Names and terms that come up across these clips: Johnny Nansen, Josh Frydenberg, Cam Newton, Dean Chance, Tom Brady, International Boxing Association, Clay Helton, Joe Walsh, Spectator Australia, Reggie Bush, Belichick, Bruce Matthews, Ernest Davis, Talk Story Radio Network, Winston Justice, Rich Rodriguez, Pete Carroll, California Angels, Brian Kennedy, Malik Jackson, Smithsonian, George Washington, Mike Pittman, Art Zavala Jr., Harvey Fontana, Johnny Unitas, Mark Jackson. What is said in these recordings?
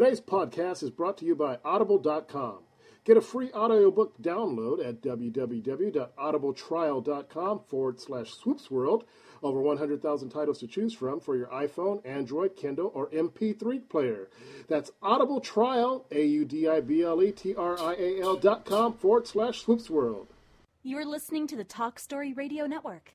Today's podcast is brought to you by Audible.com. Get a free audiobook download at www.audibletrial.com/Swoops World. Over 100,000 titles to choose from for your iPhone, Android, Kindle, or MP3 player. That's audibletrial, audibletrial.com/Swoops World. You're listening to the Talk Story Radio Network.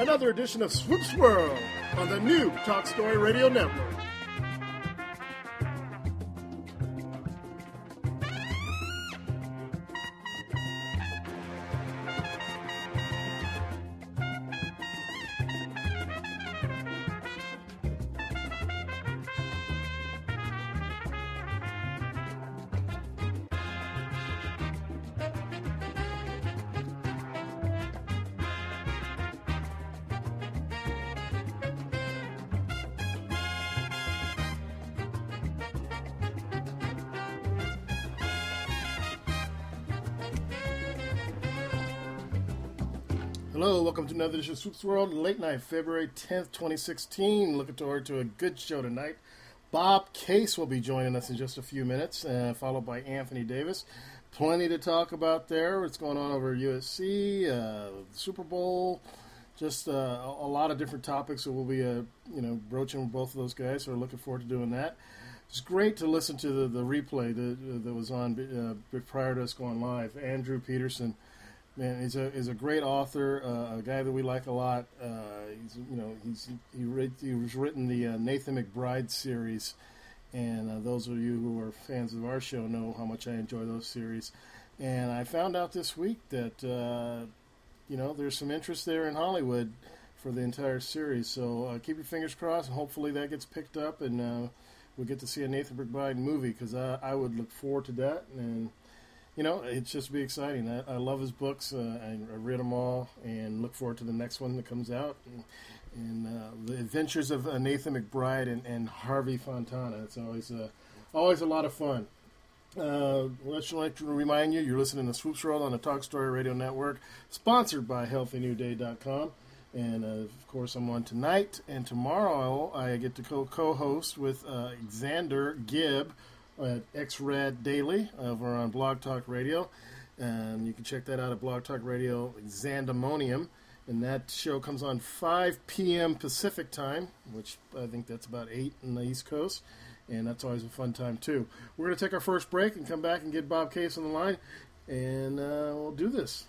another edition of Swoops World on the new Talk Story Radio Network. Hello, welcome to another edition of Swoops World, late night, February 10th, 2016. Looking forward to a good show tonight. Bob Case will be joining us in just a few minutes, followed by Anthony Davis. Plenty to talk about there, what's going on over at USC, Super Bowl, just a lot of different topics that we'll be broaching with both of those guys, so we're looking forward to doing that. It's great to listen to the replay that was on prior to us going live. Andrew Peterson. Man, he's a great author, a guy that we like a lot. He's written the Nathan McBride series, and those of you who are fans of our show know how much I enjoy those series. And I found out this week that there's some interest there in Hollywood for the entire series. So keep your fingers crossed, and hopefully that gets picked up, and we'll get to see a Nathan McBride movie, because I would look forward to that. And it's just be exciting. I love his books. I read them all and look forward to the next one that comes out. And the adventures of Nathan McBride and Harvey Fontana. It's always a lot of fun. I'd like to remind you, you're listening to Swoops World on the Talk Story Radio Network, sponsored by HealthyNewDay.com. And, of course, I'm on tonight. And tomorrow I get to co-host with Xander Gibb at X-RADD Daily over on Blog Talk Radio. You can check that out at Blog Talk Radio Xandemonium. And that show comes on 5 p.m. Pacific time, which I think that's about 8 on the East Coast. And that's always a fun time, too. We're going to take our first break and come back and get Bob Case on the line. And we'll do this.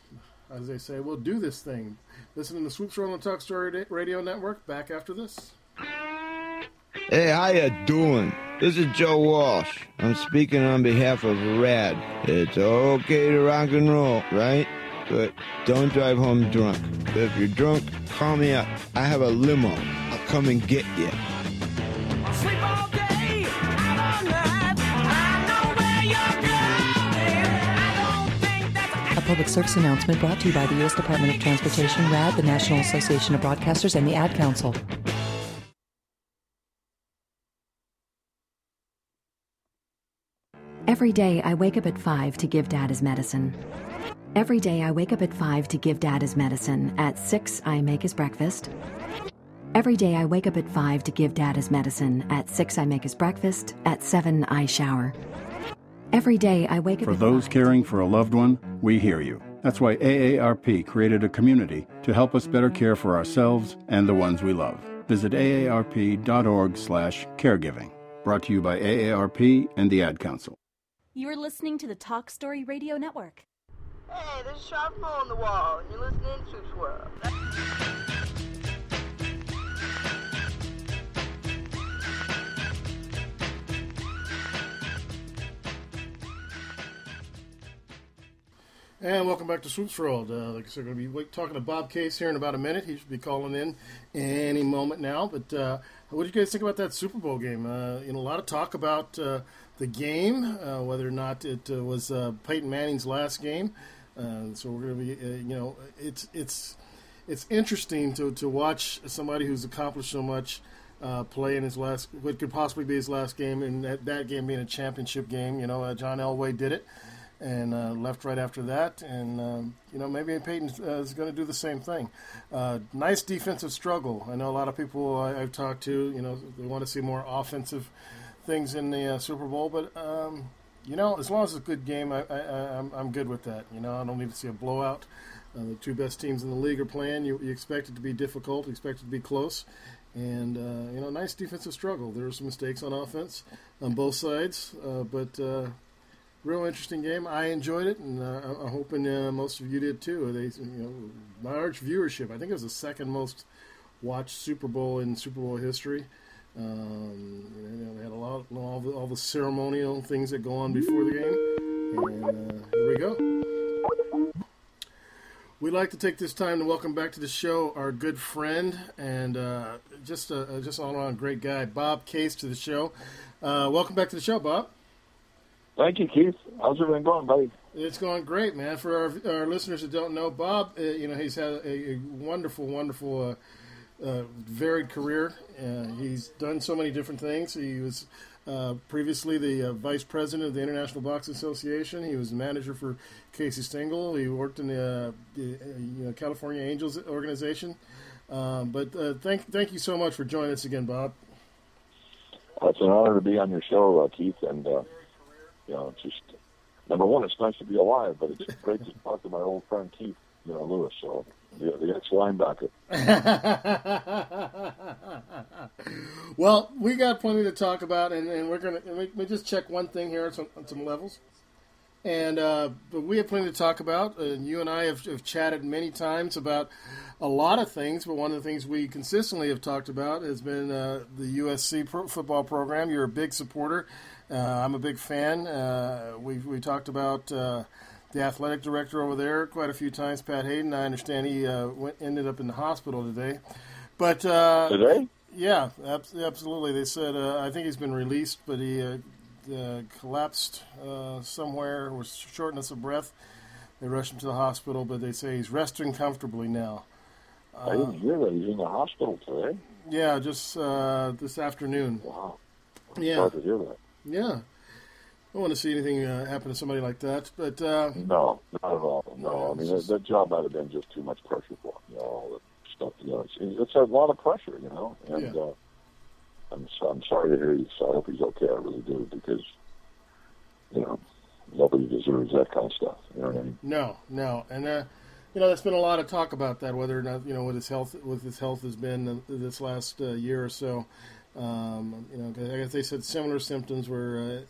As they say, we'll do this thing. Listening to Swoops World on Talk Story Radio Network. Back after this. Hey, how you doing? This is Joe Walsh. I'm speaking on behalf of RADD. It's okay to rock and roll, right? But don't drive home drunk. If you're drunk, call me up. I have a limo. I'll come and get you. I'll sleep all day, out all night. I know where you're going. I don't think that's a public service announcement brought to you by the U.S. Department of Transportation, RADD, the National Association of Broadcasters, and the Ad Council. Every day I wake up at 5 to give Dad his medicine. Every day I wake up at 5 to give Dad his medicine. At 6, I make his breakfast. Every day I wake up at 5 to give Dad his medicine. At 6, I make his breakfast. At 7, I shower. Every day I wake up at 5. For those caring for a loved one, we hear you. That's why AARP created a community to help us better care for ourselves and the ones we love. Visit aarp.org/caregiving. Brought to you by AARP and the Ad Council. You're listening to the Talk Story Radio Network. Hey, this is Sharp Moore on the Wall, and you're listening to Swoops World. And welcome back to Swoops World. Like I said, we're going to be talking to Bob Case here in about a minute. He should be calling in any moment now. But what did you guys think about that Super Bowl game? A lot of talk about the game, whether or not it was Peyton Manning's last game. So we're going to be, it's interesting to watch somebody who's accomplished so much play in his last, what could possibly be his last game, and that game being a championship game. John Elway did it and left right after that. And, maybe Peyton is going to do the same thing. Nice defensive struggle. I know a lot of people I've talked to, they want to see more offensive things in the Super Bowl. But, as long as it's a good game, I'm good with that. I don't need to see a blowout. The two best teams in the league are playing. You expect it to be difficult, you expect it to be close. And, nice defensive struggle. There were some mistakes on offense on both sides, but real interesting game. I enjoyed it, and I'm hoping most of you did too. Large viewership. I think it was the second most watched Super Bowl in Super Bowl history. They had a lot, all the ceremonial things that go on before the game. And here we go. We'd like to take this time to welcome back to the show our good friend and just all around great guy, Bob Case, to the show. Welcome back to the show, Bob. Thank you, Keith. How's everything going, buddy? It's going great, man. For our listeners that don't know, Bob, he's had a wonderful, wonderful, varied career. He's done so many different things. He was previously the vice president of the International Boxing Association. He was the manager for Casey Stengel. He worked in the California Angels organization. But thank you so much for joining us again, Bob. It's an honor to be on your show, Keith. And just number one, it's nice to be alive. But it's great to talk to my old friend Keith, Lewis. So. The ex-linebacker. Well, we got plenty to talk about, and we're going to let me just check one thing here on some levels. And but we have plenty to talk about, and you and I have chatted many times about a lot of things, but one of the things we consistently have talked about has been the USC football program. You're a big supporter. I'm a big fan. We talked about the athletic director over there quite a few times, Pat Haden. I understand he ended up in the hospital today. But today? Yeah, absolutely. They said I think he's been released, but he collapsed somewhere with shortness of breath. They rushed him to the hospital, but they say he's resting comfortably now. I didn't hear that. He's in the hospital today? Yeah, just this afternoon. Wow. Yeah. Sorry to hear that. Yeah. I don't want to see anything happen to somebody like that, but no, not at all. No, I mean that job might have been just too much pressure for him. All that stuff. It's a lot of pressure, And yeah. I'm sorry to hear you. So I hope he's okay. I really do, because nobody deserves that kind of stuff. You know what I mean? No, and there's been a lot of talk about that, whether or not what his health has been this last year or so. I guess they said similar symptoms were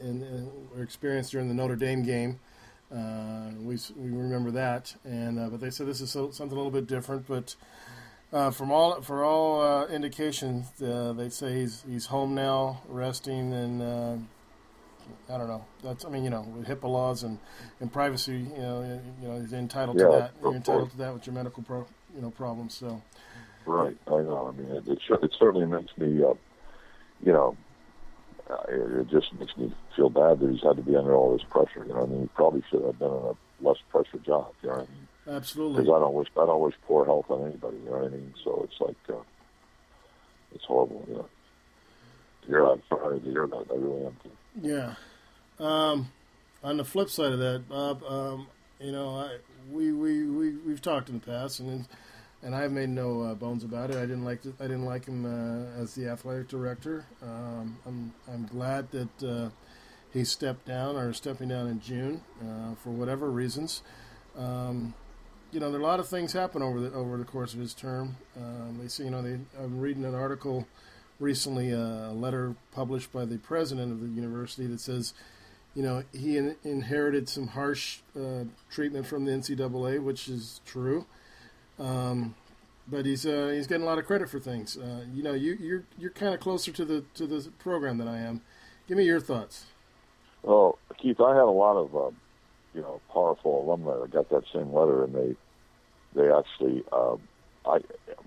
experienced during the Notre Dame game. We remember that, and but they said this is something a little bit different. But for all indications, they say he's home now, resting, and I don't know. With HIPAA laws and privacy, he's entitled to that. You're entitled to that with your medical problems. So, right, I know. I mean, it certainly makes me. It just makes me feel bad that he's had to be under all this pressure. He probably should have been in a less pressure job. Absolutely. Because I don't wish poor health on anybody. So it's like it's horrible. I'm sorry to hear that. I really am. Yeah. On the flip side of that, Bob, we've talked in the past, and I've made no bones about it. I didn't like him as the athletic director. I'm glad that he stepped down or is stepping down in June for whatever reasons. There are a lot of things happen over the course of his term. I'm reading an article recently, a letter published by the president of the university that says, he inherited some harsh treatment from the NCAA, which is true. But he's getting a lot of credit for things. You're kind of closer to the program than I am. Give me your thoughts. Well, Keith, I had a lot of you know, powerful alumni that got that same letter, and they actually,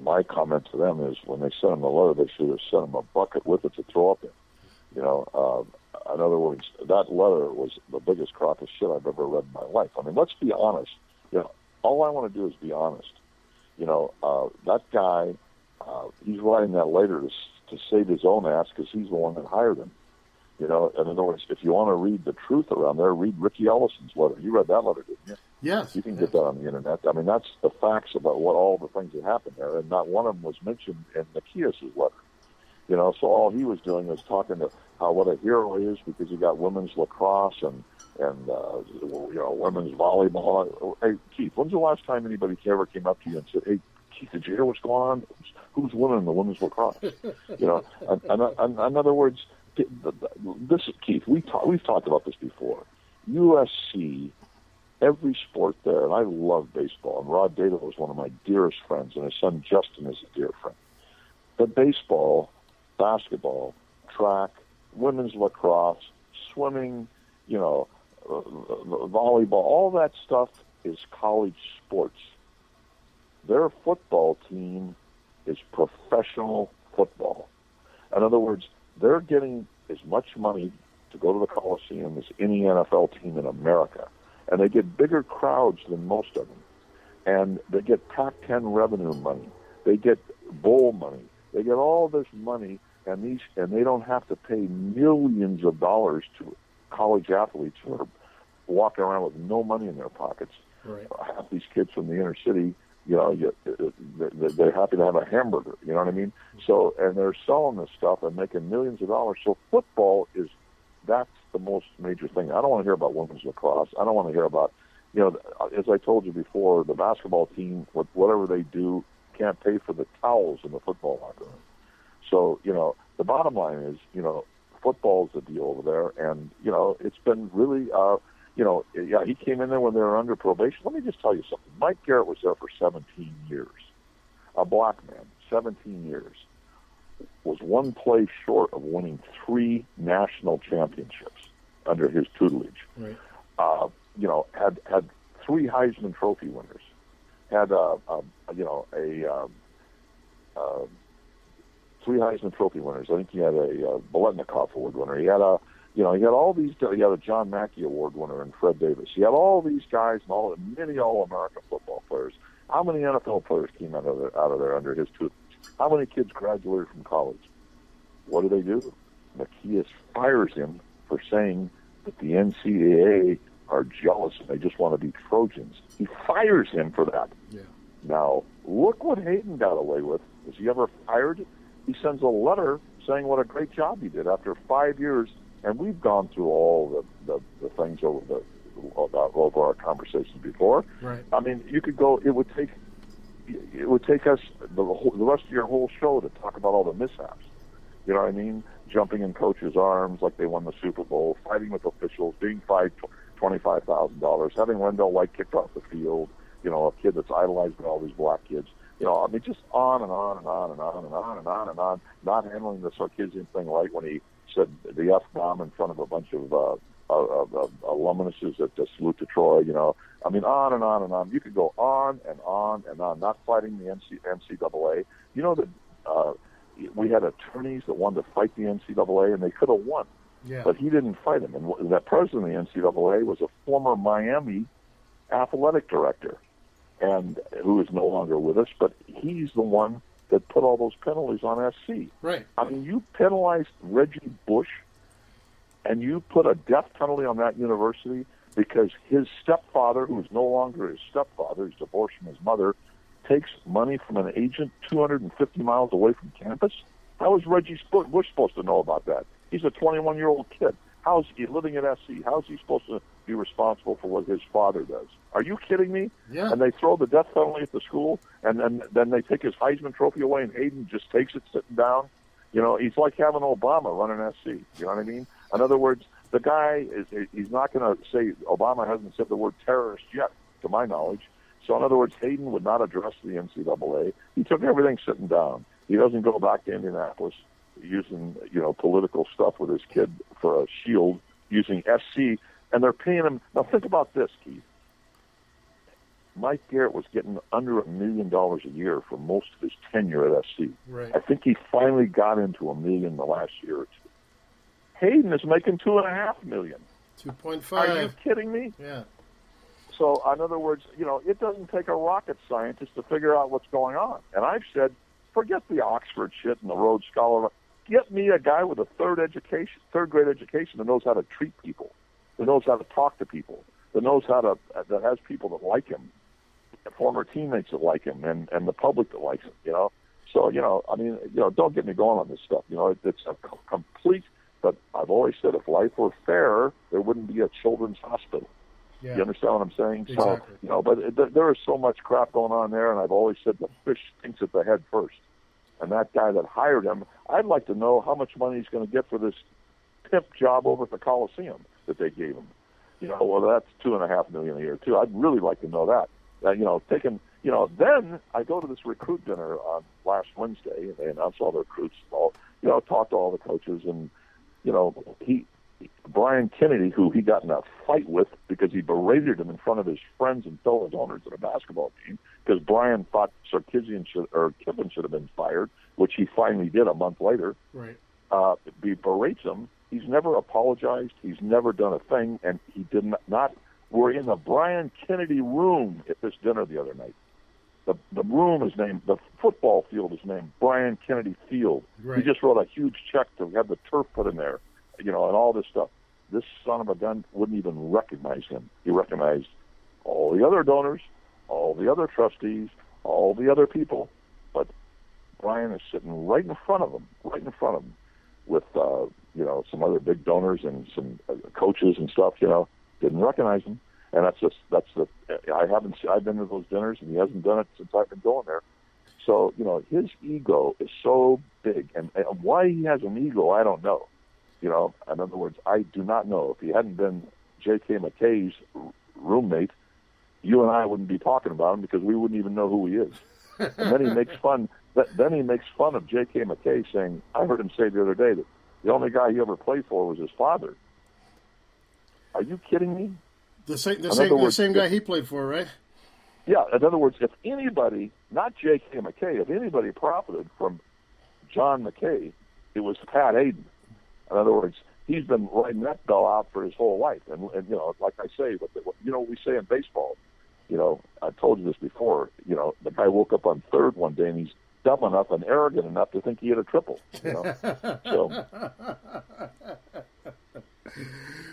my comment to them is when they sent them a letter, they should have sent them a bucket with it to throw up in. You know, in other words, that letter was the biggest crock of shit I've ever read in my life. I mean, let's be honest. You know, all I want to do is be honest. You know, that guy, he's writing that letter to save his own ass because he's the one that hired him. You know, in other words, if you want to read the truth around there, read Ricky Ellison's letter. You read that letter, didn't you? Yes. You can get that on the internet. I mean, that's the facts about what all the things that happened there, and not one of them was mentioned in Nikias' letter. You know, so all he was doing was talking to how what a hero he is because he got women's lacrosse and you know, women's volleyball. Hey, Keith, when's the last time anybody ever came up to you and said, "Hey, Keith, did you hear what's going on? Who's winning the women's lacrosse?" You know, and in other words. This is Keith. We've talked about this before. USC, every sport there, and I love baseball. And Rod Data was one of my dearest friends, and his son Justin is a dear friend. But baseball, basketball, track, women's lacrosse, swimming, you know, volleyball, all that stuff is college sports. Their football team is professional football. In other words, they're getting as much money to go to the Coliseum as any NFL team in America. And they get bigger crowds than most of them. And they get Pac-10 revenue money. They get bowl money. They get all this money, and they don't have to pay millions of dollars to college athletes who are walking around with no money in their pockets. Right. Half these kids from the inner city, you know, they're happy to have a hamburger, you know what I mean? So, and they're selling this stuff and making millions of dollars. So football is, that's the most major thing. I don't want to hear about women's lacrosse. I don't want to hear about, you know, as I told you before, the basketball team, whatever they do, can't pay for the towels in the football locker room. So, you know, the bottom line is, you know, football's the deal over there. And, you know, it's been really, you know, yeah, he came in there when they were under probation. Let me just tell you something. Mike Garrett was there for 17 years. A black man, 17 years, was one play short of winning 3 national championships under his tutelage. Right. You know, had 3 Heisman Trophy winners. Had you know, a 3 Heisman Trophy winners. I think he had a Biletnikoff Award winner. He had a, you know, he had all these. He had a John Mackey Award winner and Fred Davis. He had all these guys and all many All-American football players. How many NFL players came out of there under his tutelage? How many kids graduated from college? What do they do? Nikias fires him for saying that the NCAA are jealous and they just want to be Trojans. He fires him for that. Yeah. Now look what Haden got away with. Was he ever fired? He sends a letter saying what a great job he did after 5 years. And we've gone through all the things over our conversations before. Right. I mean, you could go. It would take us the rest of your whole show to talk about all the mishaps. You know what I mean? Jumping in coaches' arms like they won the Super Bowl, fighting with officials, being fined $25,000, having Wendell White kicked off the field. You know, a kid that's idolized by all these black kids. You know, I mean, just on and on and on and on and on and on and on. Not handling the Sarkisian thing right when he said the F-bomb in front of a bunch of alumnuses at the Salute to Troy, you know. I mean, on and on and on. You could go on and on and on, not fighting the NCAA. You know that we had attorneys that wanted to fight the NCAA, and they could have won. Yeah. But he didn't fight them. And the president of the NCAA was a former Miami athletic director, and who is no longer with us, but he's the one that put all those penalties on SC. Right. I mean, you penalized Reggie Bush, and you put a death penalty on that university because his stepfather, who is no longer his stepfather, he's divorced from his mother, takes money from an agent 250 miles away from campus? How is Reggie Bush supposed to know about that? He's a 21-year-old kid. How's he living at SC? How's he supposed to be responsible for what his father does? Are you kidding me? Yeah. And they throw the death penalty at the school, and then they take his Heisman Trophy away, and Haden just takes it sitting down. You know, he's like having Obama running SC. You know what I mean? In other words, the guy, he's not going to say, Obama hasn't said the word terrorist yet, to my knowledge. So in other words, Haden would not address the NCAA. He took everything sitting down. He doesn't go back to Indianapolis using, you know, political stuff with his kid for a shield, using SC and they're paying him. Now think about this, Keith. Mike Garrett was getting under $1 million a year for most of his tenure at SC. Right. I think he finally got into $1 million the last year or two. Haden is making $2.5 million. 2.5. Are you kidding me? Yeah. So, in other words, you know, it doesn't take a rocket scientist to figure out what's going on. And I've said, forget the Oxford shit and the Rhodes Scholar. Get me a guy with a third grade education, that knows how to treat people, that knows how to talk to people, that has people that like him, former teammates that like him, and the public that likes him. You know, so you know, I mean, you know, don't get me going on this stuff. You know, it's a complete. But I've always said, if life were fair, there wouldn't be a children's hospital. Yeah. You understand what I'm saying? Exactly. So, you know, but there is so much crap going on there, and I've always said the fish stinks at the head first. And that guy that hired him, I'd like to know how much money he's going to get for this pimp job over at the Coliseum that they gave him. You know, well, that's $2.5 million a year too. I'd really like to know that. You know, then I go to this recruit dinner on last Wednesday, and they announced all the recruits. All, you know, talked to all the coaches, and you know, Brian Kennedy, who he got in a fight with because he berated him in front of his friends and fellow owners at a basketball game because Brian thought Sarkisian or Kiffin should have been fired, which he finally did a month later. Right. He berates him. He's never apologized. He's never done a thing, and he did not. We're in the Brian Kennedy room at this dinner the other night. The room is named, the football field is named Brian Kennedy Field. Right. He just wrote a huge check to have the turf put in there, you know, and all this stuff. This son of a gun wouldn't even recognize him. He recognized all the other donors, all the other trustees, all the other people, but Brian is sitting right in front of him, with you know, some other big donors and some coaches and stuff. You know, didn't recognize him, and I've been to those dinners, and he hasn't done it since I've been going there. So you know, his ego is so big, and why he has an ego, I don't know. You know, in other words, I do not know. If he hadn't been J.K. McKay's roommate, you and I wouldn't be talking about him because we wouldn't even know who he is. And then he makes fun. Then he makes fun of J.K. McKay, saying, "I heard him say the other day that the only guy he ever played for was his father." Are you kidding me? The same guy he played for, right? Yeah. In other words, if anybody, not J.K. McKay, if anybody profited from John McKay, it was Pat Haden. In other words, he's been riding that bell out for his whole life. And you know, like I say, but you know, we say in baseball, you know, I told you this before, you know, the guy woke up on third one day and he's dumb enough and arrogant enough to think he hit a triple. You know, so.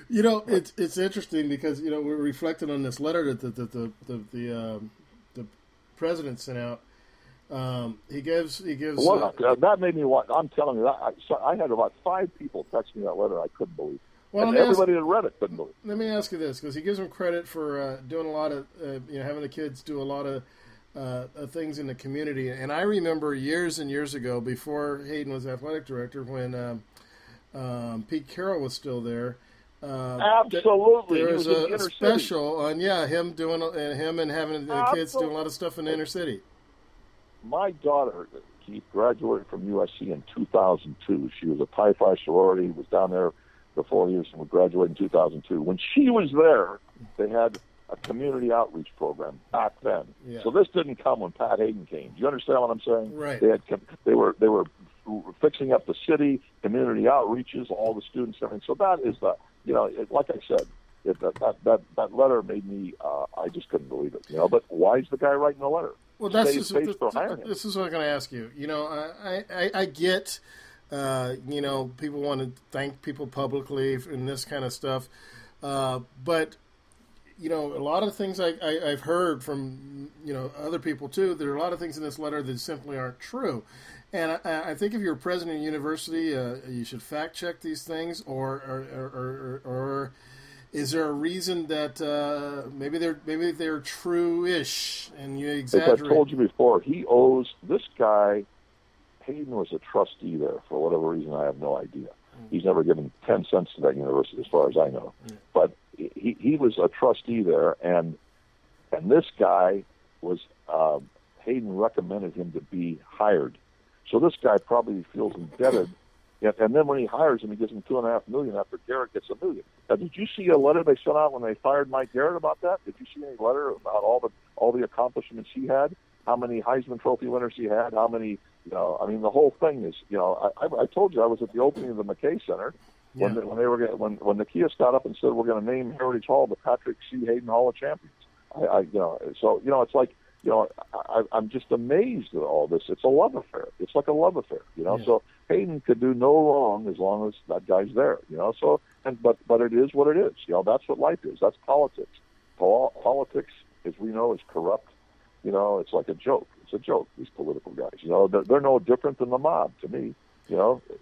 You know, it's interesting because, you know, we're reflecting on this letter that the president sent out. He gives. Well, that made me want. I'm telling you, I had about 5 people text me that letter. I couldn't believe. Well, and everybody that read it couldn't believe. Let me ask you this, because he gives him credit for doing a lot of, you know, having the kids do a lot of things in the community. And I remember years and years ago, before Haden was athletic director, when Pete Carroll was still there. Absolutely, there was a special on him and having the kids doing a lot of stuff in the inner city. My daughter, Keith, graduated from USC in 2002. She was a Pi Phi sorority, was down there for 4 years and would graduate in 2002. When she was there, they had a community outreach program back then. Yeah. So this didn't come when Pat Haden came. Do you understand what I'm saying? Right. They were fixing up the city, community outreaches, all the students, everything. So that is the, you know, like I said, that letter made me, I just couldn't believe it. You know, but why is the guy writing the letter? Well, this is what I'm going to ask you. You know, I get, you know, people want to thank people publicly and this kind of stuff. But, you know, a lot of things I've heard from, you know, other people too, there are a lot of things in this letter that simply aren't true. And I think if you're a president of a university, you should fact check these things or is there a reason that maybe they're true-ish and you exaggerate? As I told you before, he owes this guy. Haden was a trustee there for whatever reason. I have no idea. Mm-hmm. He's never given 10 cents to that university, as far as I know. Mm-hmm. But he was a trustee there, and this guy was Haden recommended him to be hired. So this guy probably feels indebted And then when he hires him, he gives him $2.5 million after Garrett gets $1 million. Now, did you see a letter they sent out when they fired Mike Garrett about that? Did you see any letter about all the accomplishments he had? How many Heisman Trophy winners he had? How many? The whole thing is. I told you I was at the opening of the McKay Center when Nikias got up and said we're going to name Heritage Hall the Patrick C. Haden Hall of Champions. It's like. I'm just amazed at all this. It's a love affair. It's like a love affair, So Haden could do no wrong as long as that guy's there, So, but it is what it is. That's what life is. That's politics. Politics, as we know, is corrupt. It's like a joke. It's a joke. These political guys, they're no different than the mob to me,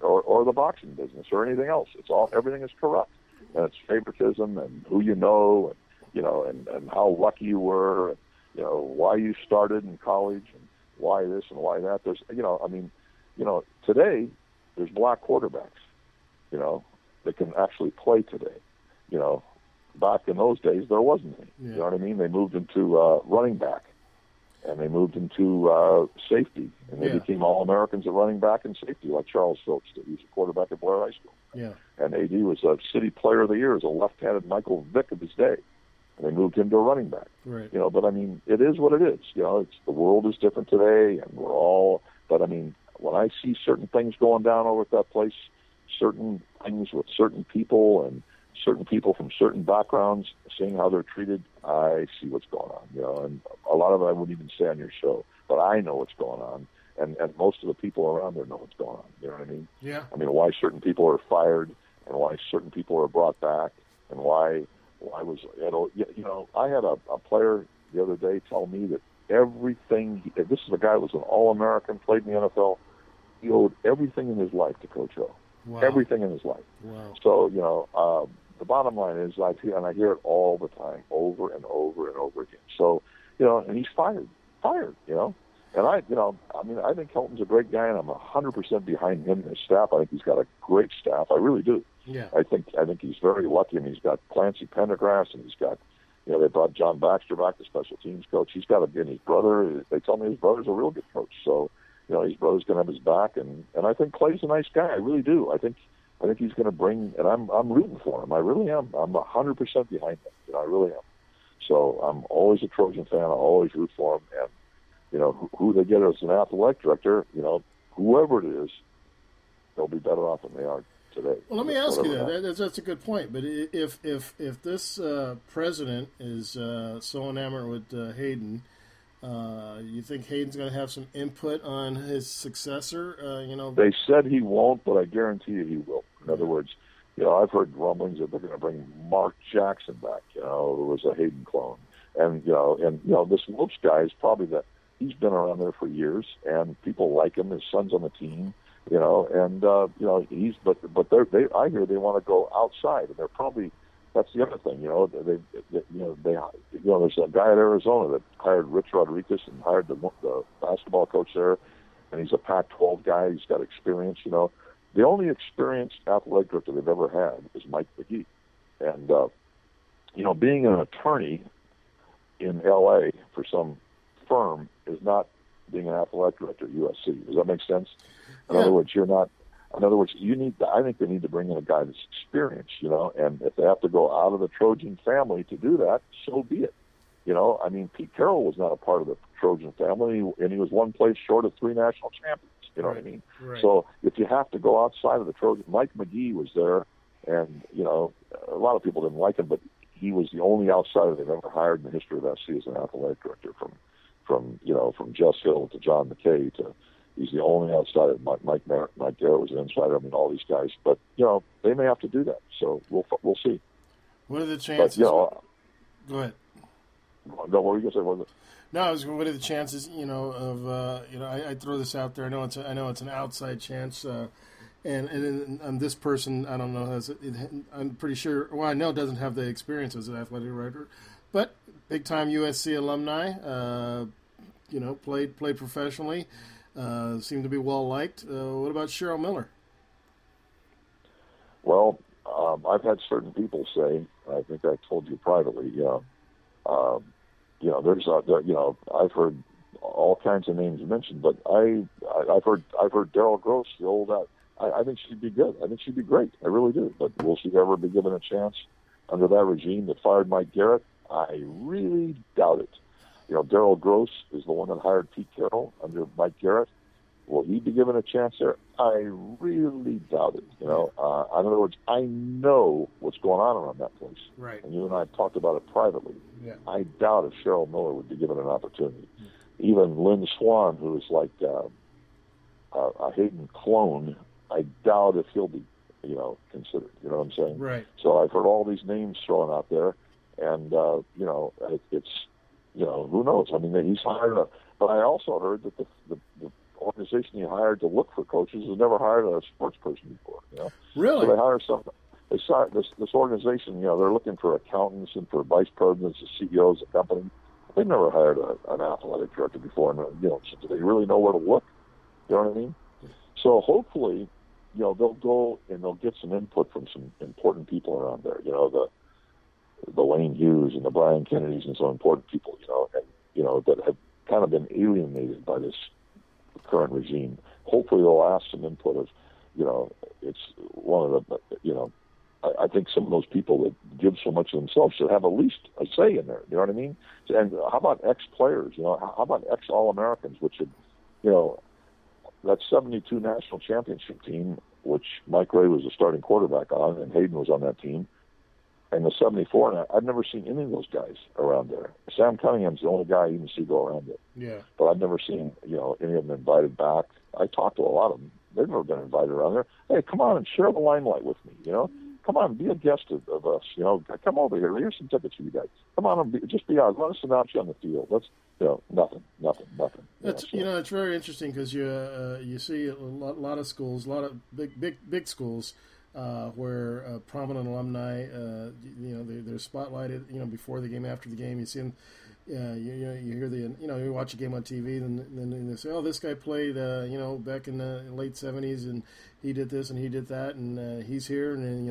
or the boxing business or anything else. Everything is corrupt, and it's favoritism and who you know, and and how lucky you were. And, why you started in college and why this and why that. There's, today there's black quarterbacks, that can actually play today. Back in those days, there wasn't any. Yeah. You know what I mean? They moved into running back, and they moved into safety, and they became All-Americans at running back and safety, like Charles Phillips did. He was a quarterback at Blair High School. Yeah. And AD was a City Player of the Year as a left-handed Michael Vick of his day. They moved him to a running back, right. But it is what it is. It's the world is different today, and we're all. But when I see certain things going down over at that place, certain things with certain people and certain people from certain backgrounds, seeing how they're treated, I see what's going on. And a lot of it I wouldn't even say on your show, but I know what's going on, and most of the people around there know what's going on. You know what I mean? Yeah. Why certain people are fired, and why certain people are brought back, and why. I had a player the other day tell me that everything. This is a guy who was an All-American, played in the NFL. He owed everything in his life to Coach O. Wow. Everything in his life. Wow. So the bottom line is, I hear it all the time, over and over and over again. So and he's fired. And I think Helton's a great guy, and I'm 100% behind him and his staff. I think he's got a great staff. I really do. Yeah. I think he's very lucky. He's got Clancy Pendergrass, and he's got, they brought John Baxter back, the special teams coach. He's got his brother. They tell me his brother's a real good coach. So, his brother's going to have his back, and I think Clay's a nice guy. I really do. I think he's going to bring, and I'm rooting for him. I really am. I'm 100% behind him. I really am. So I'm always a Trojan fan. I always root for him, and who they get as an athletic director, whoever it is, they'll be better off than they are. Today. Well, let me ask you that. That's a good point. But if this president is so enamored with Haden, you think Haden's going to have some input on his successor? They said he won't, but I guarantee you he will. In other words, I've heard rumblings that they're going to bring Mark Jackson back. There was a Haden clone, and this Lopes guy is probably that. He's been around there for years, and people like him. His son's on the team. I hear they want to go outside, and they're probably, that's the other thing, there's a guy at Arizona that hired Rich Rodriguez and hired the basketball coach there, and he's a Pac-12 guy. He's got experience, The only experienced athletic director they've ever had is Mike McGee, and being an attorney in L.A. for some firm is not being an athletic director at USC. Does that make sense? I think they need to bring in a guy that's experienced, and if they have to go out of the Trojan family to do that, so be it. Pete Carroll was not a part of the Trojan family, and he was one place short of 3 national champions, what I mean? Right. So if you have to go outside of the Trojan, Mike McGee was there, and, a lot of people didn't like him, but he was the only outsider they've ever hired in the history of USC as an athletic director from Jess Hill to John McKay to... He's the only outsider. Mike Merritt, Mike Garrett was an insider. All these guys. But, they may have to do that. So we'll see. What are the chances? But, go ahead. No, what were you going to say? No, I was going, what are the chances, of, I throw this out there. I know it's an outside chance. And this person, I don't know, I'm pretty sure, I know doesn't have the experience as an athletic director. But big-time USC alumni, played professionally. Seemed to be well-liked. What about Cheryl Miller? Well, I've had certain people say, I think I told you privately, I've heard all kinds of names mentioned, but I've heard Daryl Gross, the old I think she'd be good. I think she'd be great. I really do. But will she ever be given a chance under that regime that fired Mike Garrett? I really doubt it. You know, Daryl Gross is the one that hired Pete Carroll under Mike Garrett. Will he be given a chance there? I really doubt it. You know, in other words, I know what's going on around that place. Right. And you and I have talked about it privately. Yeah. I doubt if Cheryl Miller would be given an opportunity. Mm. Even Lynn Swan, who is like a Haden clone, I doubt if he'll be, you know, considered. You know what I'm saying? Right. So I've heard all these names thrown out there, and you know, it's, you know, who knows? I mean, he's hired a. But I also heard that the organization he hired to look for coaches has never hired a sports person before. You know? Really? So they hire some. They start this organization. You know, they're looking for accountants and for vice presidents and CEOs of companies. They've never hired an athletic director before, and you know, so do they really know where to look? You know what I mean? So hopefully, you know, they'll go and they'll get some input from some important people around there. You know, the Lane Hughes and the Brian Kennedys and some important people. You know, and you know that have kind of been alienated by this current regime. Hopefully they'll ask some input of, you know, it's one of the, you know, I think some of those people that give so much of themselves should have at least a say in there. You know what I mean? And how about ex-players? You know, how about ex-All-Americans, which should, you know, that 72 national championship team, which Mike Ray was the starting quarterback on, and Haden was on that team, and the 74, and I've never seen any of those guys around there. Sam Cunningham's the only guy I even see go around it. Yeah. But I've never seen, you know, any of them invited back. I talked to a lot of them. They've never been invited around there. Hey, come on and share the limelight with me, you know? Come on, be a guest of us, you know? Come over here. Here's some tickets for you guys. Come on and just be out. Let us announce you on the field. Let's, you know, nothing. That's, you know, it's very interesting because you see a lot of schools, a lot of big schools, where prominent alumni, you know, they're spotlighted, you know, before the game, after the game. You see them, you hear the, you know, you watch a game on TV, then they say, oh, this guy played, you know, back in the late 70s, and he did this and he did that, and he's here, and then,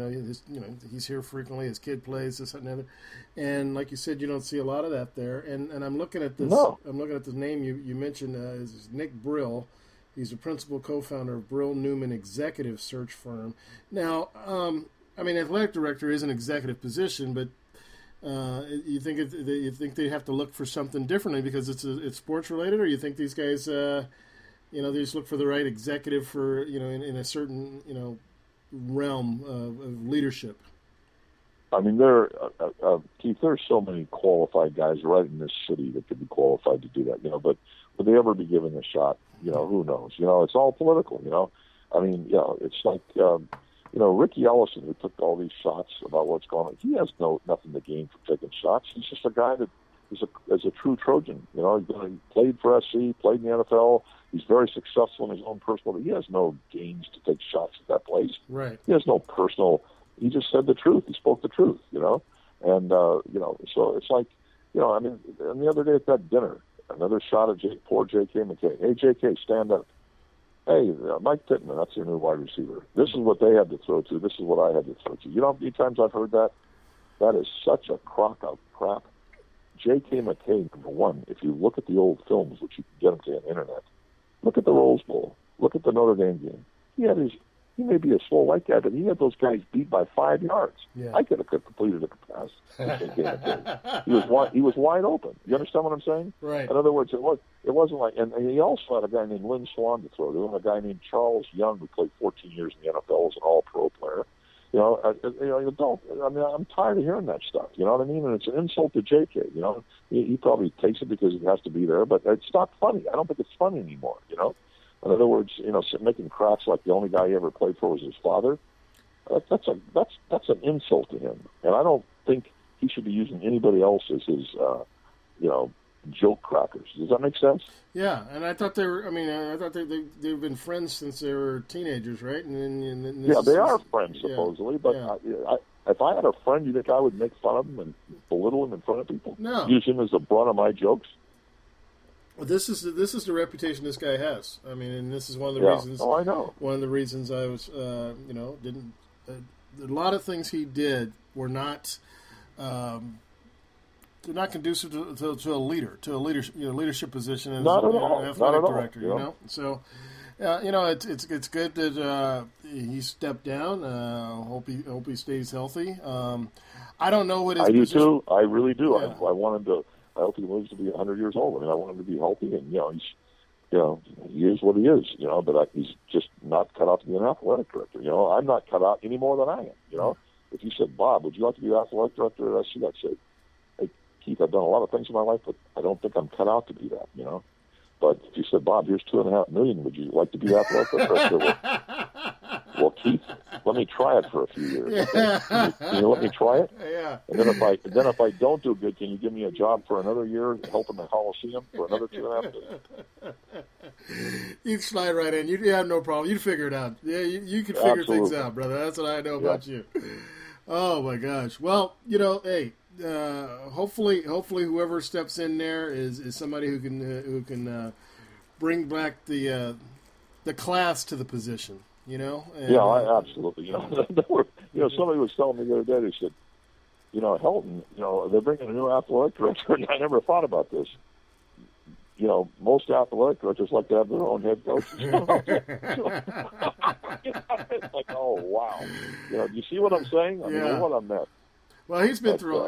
you know, he's here frequently. His kid plays this, that, and the other. And like you said, you don't see a lot of that there. And I'm looking at this. No. I'm looking at the name you mentioned is Nick Brill. He's the principal co-founder of Brill Newman Executive Search Firm. Now, I mean, athletic director is an executive position, but you think they have to look for something differently because it's sports related, or you think these guys, you know, they just look for the right executive for, you know, in a certain, you know, realm of leadership? I mean, Keith, there's so many qualified guys right in this city that could be qualified to do that, you know, but would they ever be given a shot? You know, who knows? You know, it's all political, you know. I mean, you know, it's like, you know, Ricky Ellison, who took all these shots about what's going on, he has nothing to gain from taking shots. He's just a guy that is a true Trojan. You know, he played for SC, played in the NFL. He's very successful in his own personal. He has no gains to take shots at that place. Right. He has no personal. He just said the truth. He spoke the truth, you know. And, you know, so it's like, you know, I mean, and the other day at that dinner, another shot at poor J.K. McKay. Hey, J.K., stand up. Hey, Mike Pittman, that's your new wide receiver. This is what they had to throw to. This is what I had to throw to. You know how many times I've heard that? That is such a crock of crap. J.K. McKay, number one, if you look at the old films, which you can get them to on the Internet, look at the Rose Bowl. Look at the Notre Dame game. He may be a slow white guy, but he had those guys beat by 5 yards. Yeah. I could have completed a pass. He was wide open. You understand what I'm saying? Right. In other words, it wasn't like, and he also had a guy named Lynn Swan to throw to, and a guy named Charles Young who played 14 years in the NFL, was an All-Pro player. You know, don't. I mean, I'm tired of hearing that stuff. You know what I mean? And it's an insult to JK. You know, he probably takes it because it has to be there, but it's not funny. I don't think it's funny anymore. You know. In other words, you know, making cracks like the only guy he ever played for was his father. That's an insult to him, and I don't think he should be using anybody else as his, you know, joke crackers. Does that make sense? Yeah, and I thought they've been friends since they were teenagers, right? And yeah, they are friends supposedly, yeah, but. Yeah. If I had a friend, you think I would make fun of him and belittle him in front of people? No, use him as the brunt of my jokes. This is the reputation this guy has. I mean, and this is one of the reasons. Oh, I know. One of the reasons I was, you know, didn't. A lot of things he did were not, they're not conducive to a leader, to a leadership position as an athletic director. You know, so You know, it's good that he stepped down. Hope he stays healthy. I don't know what his position. Do too. I really do. Yeah. I want him to. I hope he lives to be 100 years old. I mean, I want him to be healthy, and he is what he is. But he's just not cut out to be an athletic director. I'm not cut out any more than I am. If you said, Bob, would you like to be an athletic director at SC? I'd say, hey, Keith, I've done a lot of things in my life, but I don't think I'm cut out to be that. But if you said, Bob, here's $2.5 million. Would you like to be athletic director? Well, Keith, let me try it for a few years. Yeah. Okay? Can you let me try it? Yeah. And then if I don't do good, can you give me a job for another year helping the Coliseum for another $2.5 million? You'd slide right in. You'd have no problem. You'd figure it out. Yeah, you could figure things out, brother. That's what I know about you. Oh my gosh. Well, hey. Hopefully, whoever steps in there is somebody who can bring back the class to the position. And, absolutely. Somebody was telling me the other day. They said, Helton, they're bringing a new athletic director, and I never thought about this. Most athletic directors like to have their own head coach. It's like, oh wow. Do you see what I'm saying? I mean, what I'm at. Well, he's been through a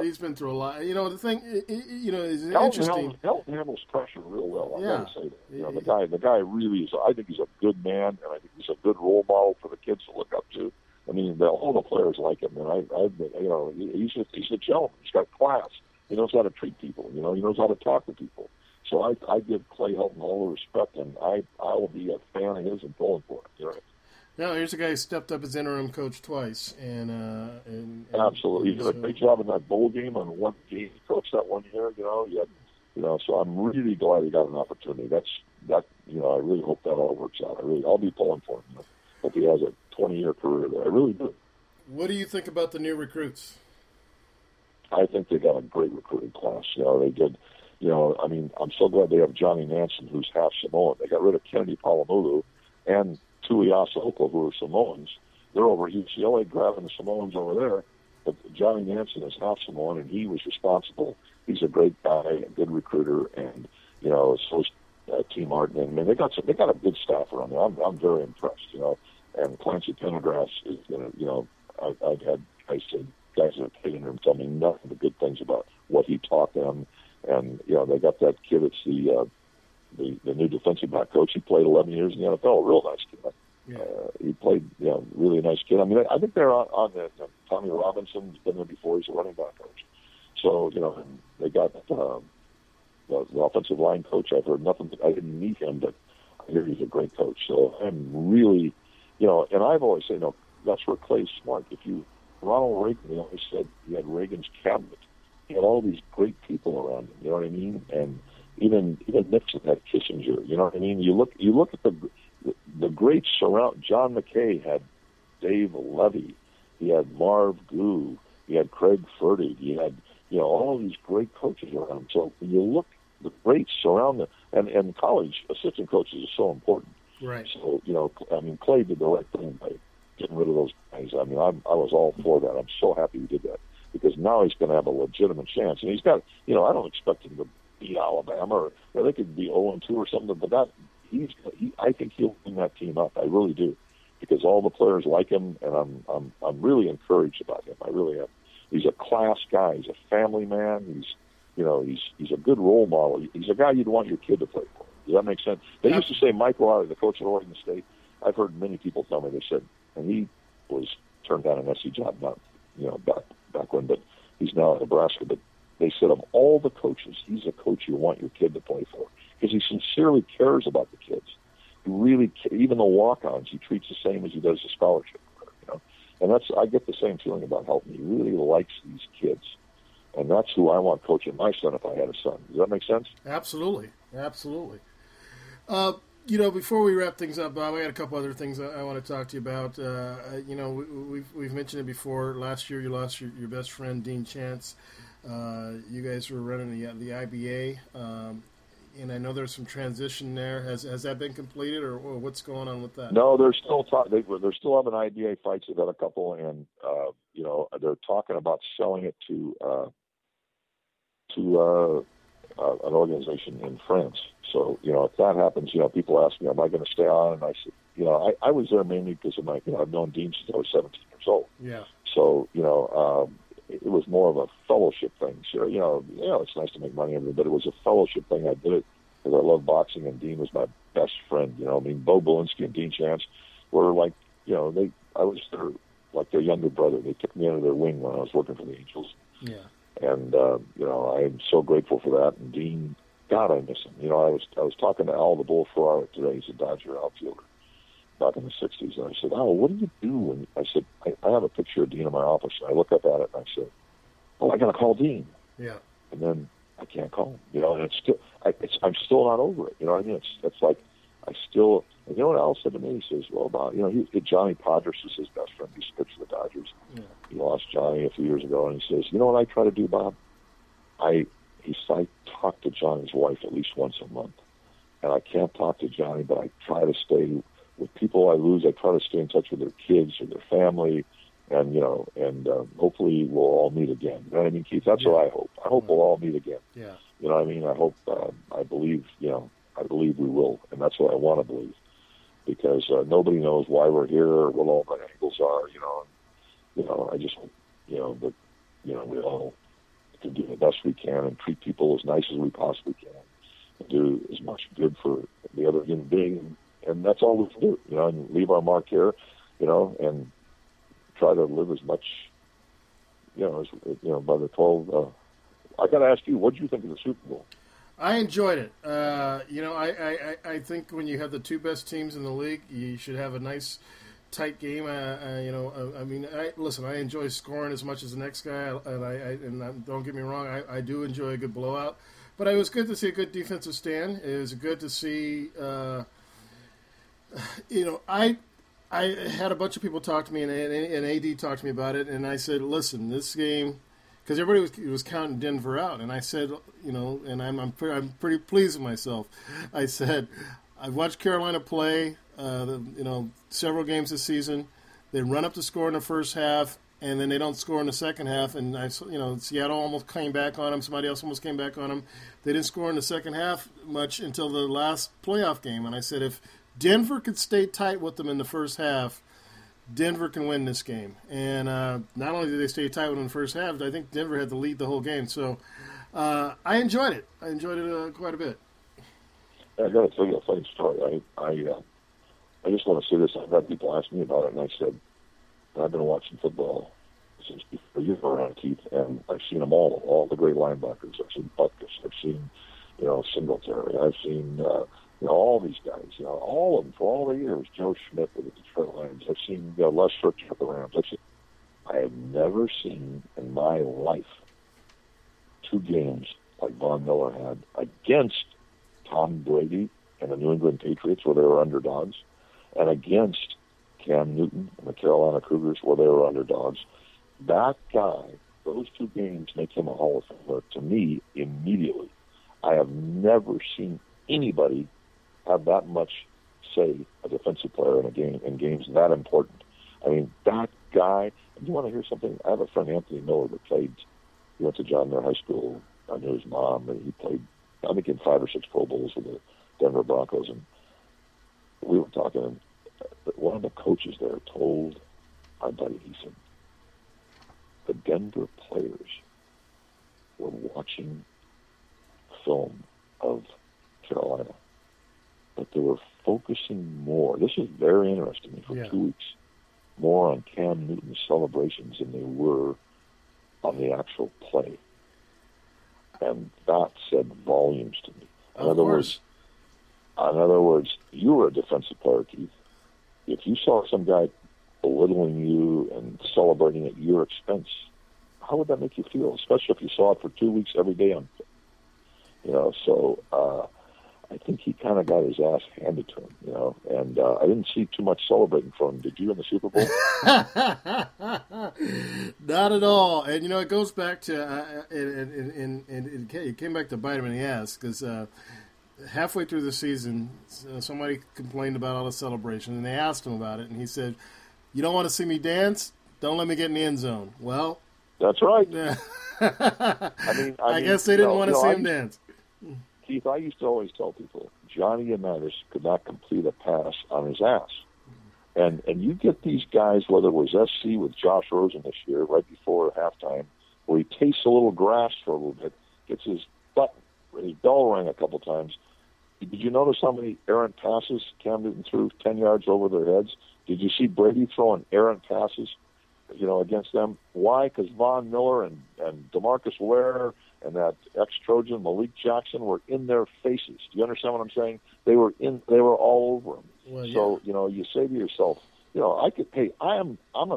lot. The thing, is interesting. Helton handles pressure real well. I got to say that. The guy really is. I think he's a good man, and I think he's a good role model for the kids to look up to. I mean, all the players like him, and he's a gentleman. He's got class. He knows how to treat people. He knows how to talk to people. So I give Clay Helton all the respect, and I will be a fan of his and pulling for it. No, here's a guy who stepped up as interim coach twice, and absolutely, he did a great job in that bowl game. On one game, he coached that one year, So I'm really glad he got an opportunity. I really hope that all works out. I'll be pulling for him. Hope he has a 20-year career there. I really do. What do you think about the new recruits? I think they got a great recruiting class. They did. I'm so glad they have Johnny Nansen, who's half Samoan. They got rid of Kennedy Palomulu, and Tuiasopo, who are Samoans. They're over at UCLA grabbing the Samoans over there. But Johnny Nansen is half Samoan, and he was responsible. He's a great guy, a good recruiter, and, so is T. Martin. I mean, they got a good staff around there. I'm very impressed, And Clancy Pendergrass is going to, I've had guys that have played in him tell me nothing but good things about what he taught them. And, they got that kid that's the new defensive back coach. He played 11 years in the NFL. A real nice kid. Yeah. He played, really nice kid. I mean, I think they're on the Tommy Robinson. He's been there before. He's a running back coach. So, they got the offensive line coach. I've heard nothing. I didn't meet him, but I hear he's a great coach. So I'm really, and I've always said, that's where Clay's smart. Ronald Reagan, they always said he had Reagan's cabinet. He had all these great people around him. You know what I mean? And even Nixon had Kissinger. You know what I mean? You look at the greats around. John McKay had Dave Levy. He had Marv Goo. He had Craig Fertig. He had all these great coaches around. So when you look, the greats around them, and college assistant coaches are so important. Right. So Clay did the right thing by getting rid of those guys. I mean, I was all for that. I'm so happy he did that because now he's going to have a legitimate chance, and he's got. I don't expect him to. Alabama, or they could be 0-2 or something, but I think he'll bring that team up. I really do, because all the players like him, and I'm really encouraged about him. I really am. He's a class guy. He's a family man. He's a good role model. He's a guy you'd want your kid to play for. Does that make sense? They used to say Mike Riley, the coach at Oregon State. I've heard many people tell me they said, and he was turned down an SC job, not back when, but he's now at Nebraska, but. They said, of all the coaches, he's a coach you want your kid to play for because he sincerely cares about the kids. He really, even the walk-ons, he treats the same as he does the scholarship. And I get the same feeling about Helton. He really likes these kids, and that's who I want coaching my son if I had a son. Does that make sense? Absolutely, absolutely. Before we wrap things up, Bob, I got a couple other things I want to talk to you about. We've mentioned it before. Last year, you lost your best friend, Dean Chance. You guys were running the IBA, and I know there's some transition there. Has that been completed, or what's going on with that? No, they're still they're still having IBA fights. They've got a couple, and they're talking about selling it to an organization in France. So, you know, if that happens, you know, people ask me, am I going to stay on? And I said, you know, I was there mainly because of my, you know, I've known Dean since I was 17 years old. Yeah. So, you know, it was more of a fellowship thing. So, you know, it's nice to make money, but it was a fellowship thing. I did it because I love boxing, and Dean was my best friend. You know, I mean, Bo Belinsky and Dean Chance were like, you know, I was their, like, their younger brother. They took me under their wing when I was working for the Angels. Yeah. And, you know, I am so grateful for that. And Dean, God, I miss him. You know, I was talking to Al the Bull Ferrara today. He's a Dodger outfielder back in the 60s. And I said, Al, what do you do? And I said, I have a picture of Dean in my office. And I look up at it, and I said, oh, I got to call Dean. Yeah. And then I can't call him. You know, and it's still, I'm still not over it. You know what I mean? It's like I still, and you know what Al said to me? He says, well, Bob, you know, Johnny Podras is his best friend. He's pitched for the Dodgers. Yeah. He lost Johnny a few years ago, and he says, you know what I try to do, Bob? I talk to Johnny's wife at least once a month. And I can't talk to Johnny, but I try to stay with people I lose. I try to stay in touch with their kids or their family. And, you know, and hopefully we'll all meet again. You know what I mean, Keith? That's what I hope. I hope we'll all meet again. Yeah. You know what I mean? I hope, I believe, you know, I believe we will. And that's what I want to believe. Because nobody knows why we're here or what all my angles are, you know. And, you know, I just, you know, but, you know, we all to do the best we can and treat people as nice as we possibly can and do as much good for the other human being. And that's all we can do, you know, and leave our mark here, you know, and try to live as much, you know, as, you know, by the 12. I got to ask you, what did you think of the Super Bowl? I enjoyed it. You know, I think when you have the two best teams in the league, you should have a nice tight game. You know, I mean, listen, I enjoy scoring as much as the next guy, and don't get me wrong, I do enjoy a good blowout. But it was good to see a good defensive stand. It was good to see, you know, I had a bunch of people talk to me, and AD talked to me about it, and I said, listen, this game, because everybody was counting Denver out, and I said, you know, and I'm pretty pleased with myself. I said, I've watched Carolina play, you know, several games this season. They run up the score in the first half, and then they don't score in the second half. And you know, Seattle almost came back on them. Somebody else almost came back on them. They didn't score in the second half much until the last playoff game. And I said, if Denver could stay tight with them in the first half, Denver can win this game. And not only did they stay tight with them in the first half, I think Denver had the lead the whole game. So I enjoyed it. I enjoyed it quite a bit. I got to tell you a funny story. I just want to say this. I've had people ask me about it, and I said, I've been watching football since before you were around, Keith, and I've seen them all the great linebackers. I've seen Butkus. I've seen, you know, Singletary. I've seen, you know, all these guys, you know, all of them for all the years. Joe Schmidt with the Detroit Lions. I've seen, you know, Les Fritz with the Rams. I have never seen in my life two games like Von Miller had against Tom Brady and the New England Patriots, where they were underdogs, and against Cam Newton and the Carolina Cougars, where they were underdogs. That guy, those two games make him a Hall of Famer to me immediately. I have never seen anybody have that much say a defensive player in a game, in games that important. I mean, that guy. And you want to hear something? I have a friend, Anthony Miller, that played. He went to John Muir High School. I knew his mom, and he played, I think, in 5 or 6 Pro Bowls with the Denver Broncos, and we were talking, and one of the coaches there told my buddy, he said, the Denver players were watching film of Carolina, but they were focusing more, this is very interesting to me, for 2 weeks, more on Cam Newton's celebrations than they were on the actual play. And that said volumes to me. In other words, you were a defensive player, Keith. If you saw some guy belittling you and celebrating at your expense, how would that make you feel? Especially if you saw it for 2 weeks every day on, you know. So I think he kind of got his ass handed to him, you know. And I didn't see too much celebrating from him. Did you in the Super Bowl? Not at all. And you know, it goes back to and it came back to bite him in the ass, because halfway through the season, somebody complained about all the celebration, and they asked him about it, and he said, you don't want to see me dance? Don't let me get in the end zone. Well, that's right. I guess they didn't want to see him dance. Keith, I used to always tell people, Johnny Unitas could not complete a pass on his ass. And you get these guys, whether it was SC with Josh Rosen this year, right before halftime, where he tastes a little grass for a little bit, gets his butt, his bell rang a couple times. Did you notice how many errant passes Cam Newton threw 10 yards over their heads? Did you see Brady throwing errant passes, you know, against them? Why? Because Von Miller and DeMarcus Ware and that ex-Trojan Malik Jackson were in their faces. Do you understand what I'm saying? They were all over them. Well, yeah. So, you know, you say to yourself, you know, I'm an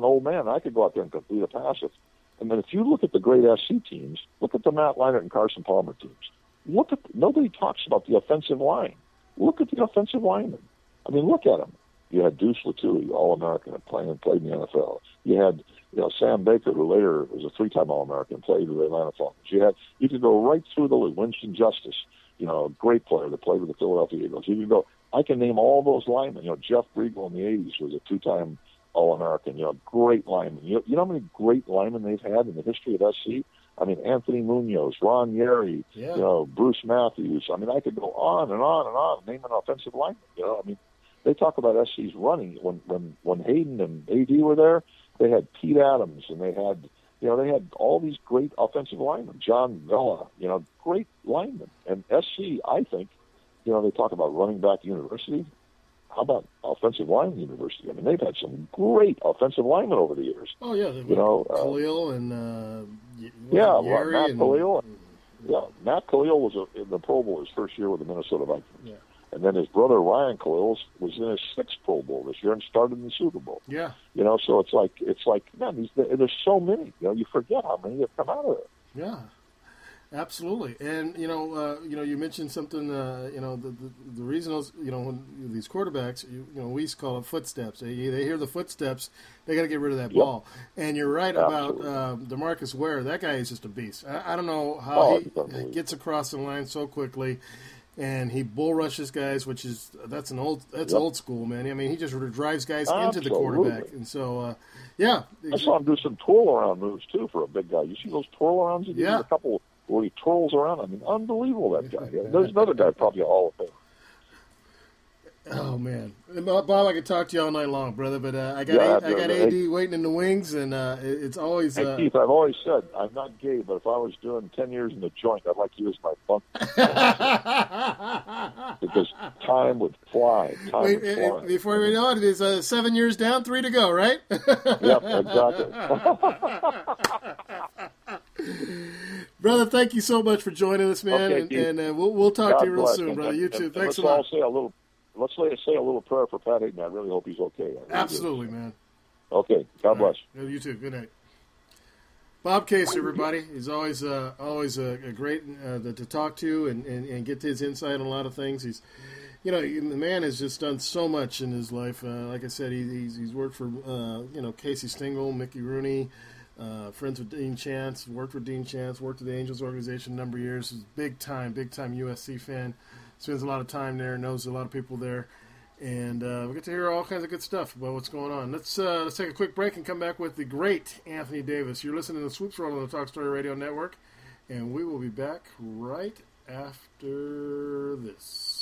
old man. I could go out there and complete a pass. And then if you look at the great SC teams, look at the Matt Leinart and Carson Palmer teams. Look at nobody talks about the offensive line. Look at the offensive linemen. I mean, look at them. You had Deuce Latouille, All-American, and played in the NFL. You had, you know, Sam Baker, who later was a three-time All-American, played with the Atlanta Falcons. You could go right through the league. Winston Justice, you know, a great player that played with the Philadelphia Eagles. You can go. I can name all those linemen. You know, Jeff Briegel in the 80s was a two-time All-American. You know, great lineman. You know how many great linemen they've had in the history of SC? I mean, Anthony Munoz, Ron Yeri, yeah. You know, Bruce Matthews. I mean, I could go on and on and on, name an offensive lineman. You know, I mean, they talk about SC's running. When Haden and AD were there, they had Pete Adams, and they had all these great offensive linemen. John Vella, you know, great linemen. And SC, I think, you know, they talk about running back university. How about offensive lineman university? I mean, they've had some great offensive linemen over the years. Oh yeah, you know, Khalil and Matt Khalil. Yeah, Matt Khalil was in the Pro Bowl his first year with the Minnesota Vikings, yeah. And then his brother Ryan Khalil was in his sixth Pro Bowl this year and started in the Super Bowl. Yeah, you know, so it's like man, there's so many. You know, you forget how many have come out of it. Yeah. Absolutely, and you know, you mentioned something. You know, the reason those, you know, when these quarterbacks, you know, we used to call it footsteps. They hear the footsteps, they got to get rid of that ball. And you're right about DeMarcus Ware. That guy is just a beast. I don't know how he gets across the line so quickly, and he bull rushes guys, which is old school, man. I mean, he just drives guys into the quarterback, and so. I saw him do some twirl around moves too for a big guy. You see those twirl arounds? Yeah, a couple. Where he twirls around. I mean, unbelievable, that guy. There's another guy probably all of them. Oh, man. Bob, I could talk to you all night long, brother, but I got AD waiting in the wings, and it's always... Hey, Keith, I've always said, I'm not gay, but if I was doing 10 years in the joint, I'd like you as my bunk. Because time would fly. Before we know it, it's 7 years down, 3 to go, right? Yep, exactly. Brother, thank you so much for joining us, man, okay, and we'll talk God to you real soon, brother. You too. Thanks a lot. Let's say a little prayer for Pat Haden. I really hope he's okay. Really absolutely, man. Okay, God bless. Right. You too. Good night. Bob Case, everybody. He's always a great to talk to and get his insight on a lot of things. He's, you know, the man has just done so much in his life. Like I said, he's worked for you know, Casey Stengel, Mickey Rooney. Friends with Dean Chance, worked with the Angels organization a number of years. He's a big time USC fan. Spends a lot of time there, knows a lot of people there, and we get to hear all kinds of good stuff about what's going on. Let's take a quick break and come back with the great Anthony Davis. You're listening to Swoops World on the Talk Story Radio Network, and we will be back right after this.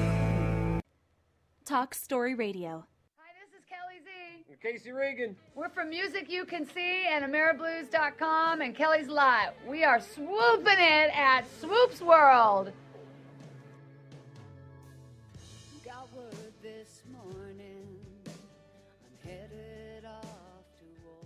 Talk Story Radio. Hi, this is Kelly Z. And Casey Regan. We're from Music You Can See and AmeriBlues.com and Kelly's Live. We are swooping it at Swoops World. Got word this morning. I'm headed off to war.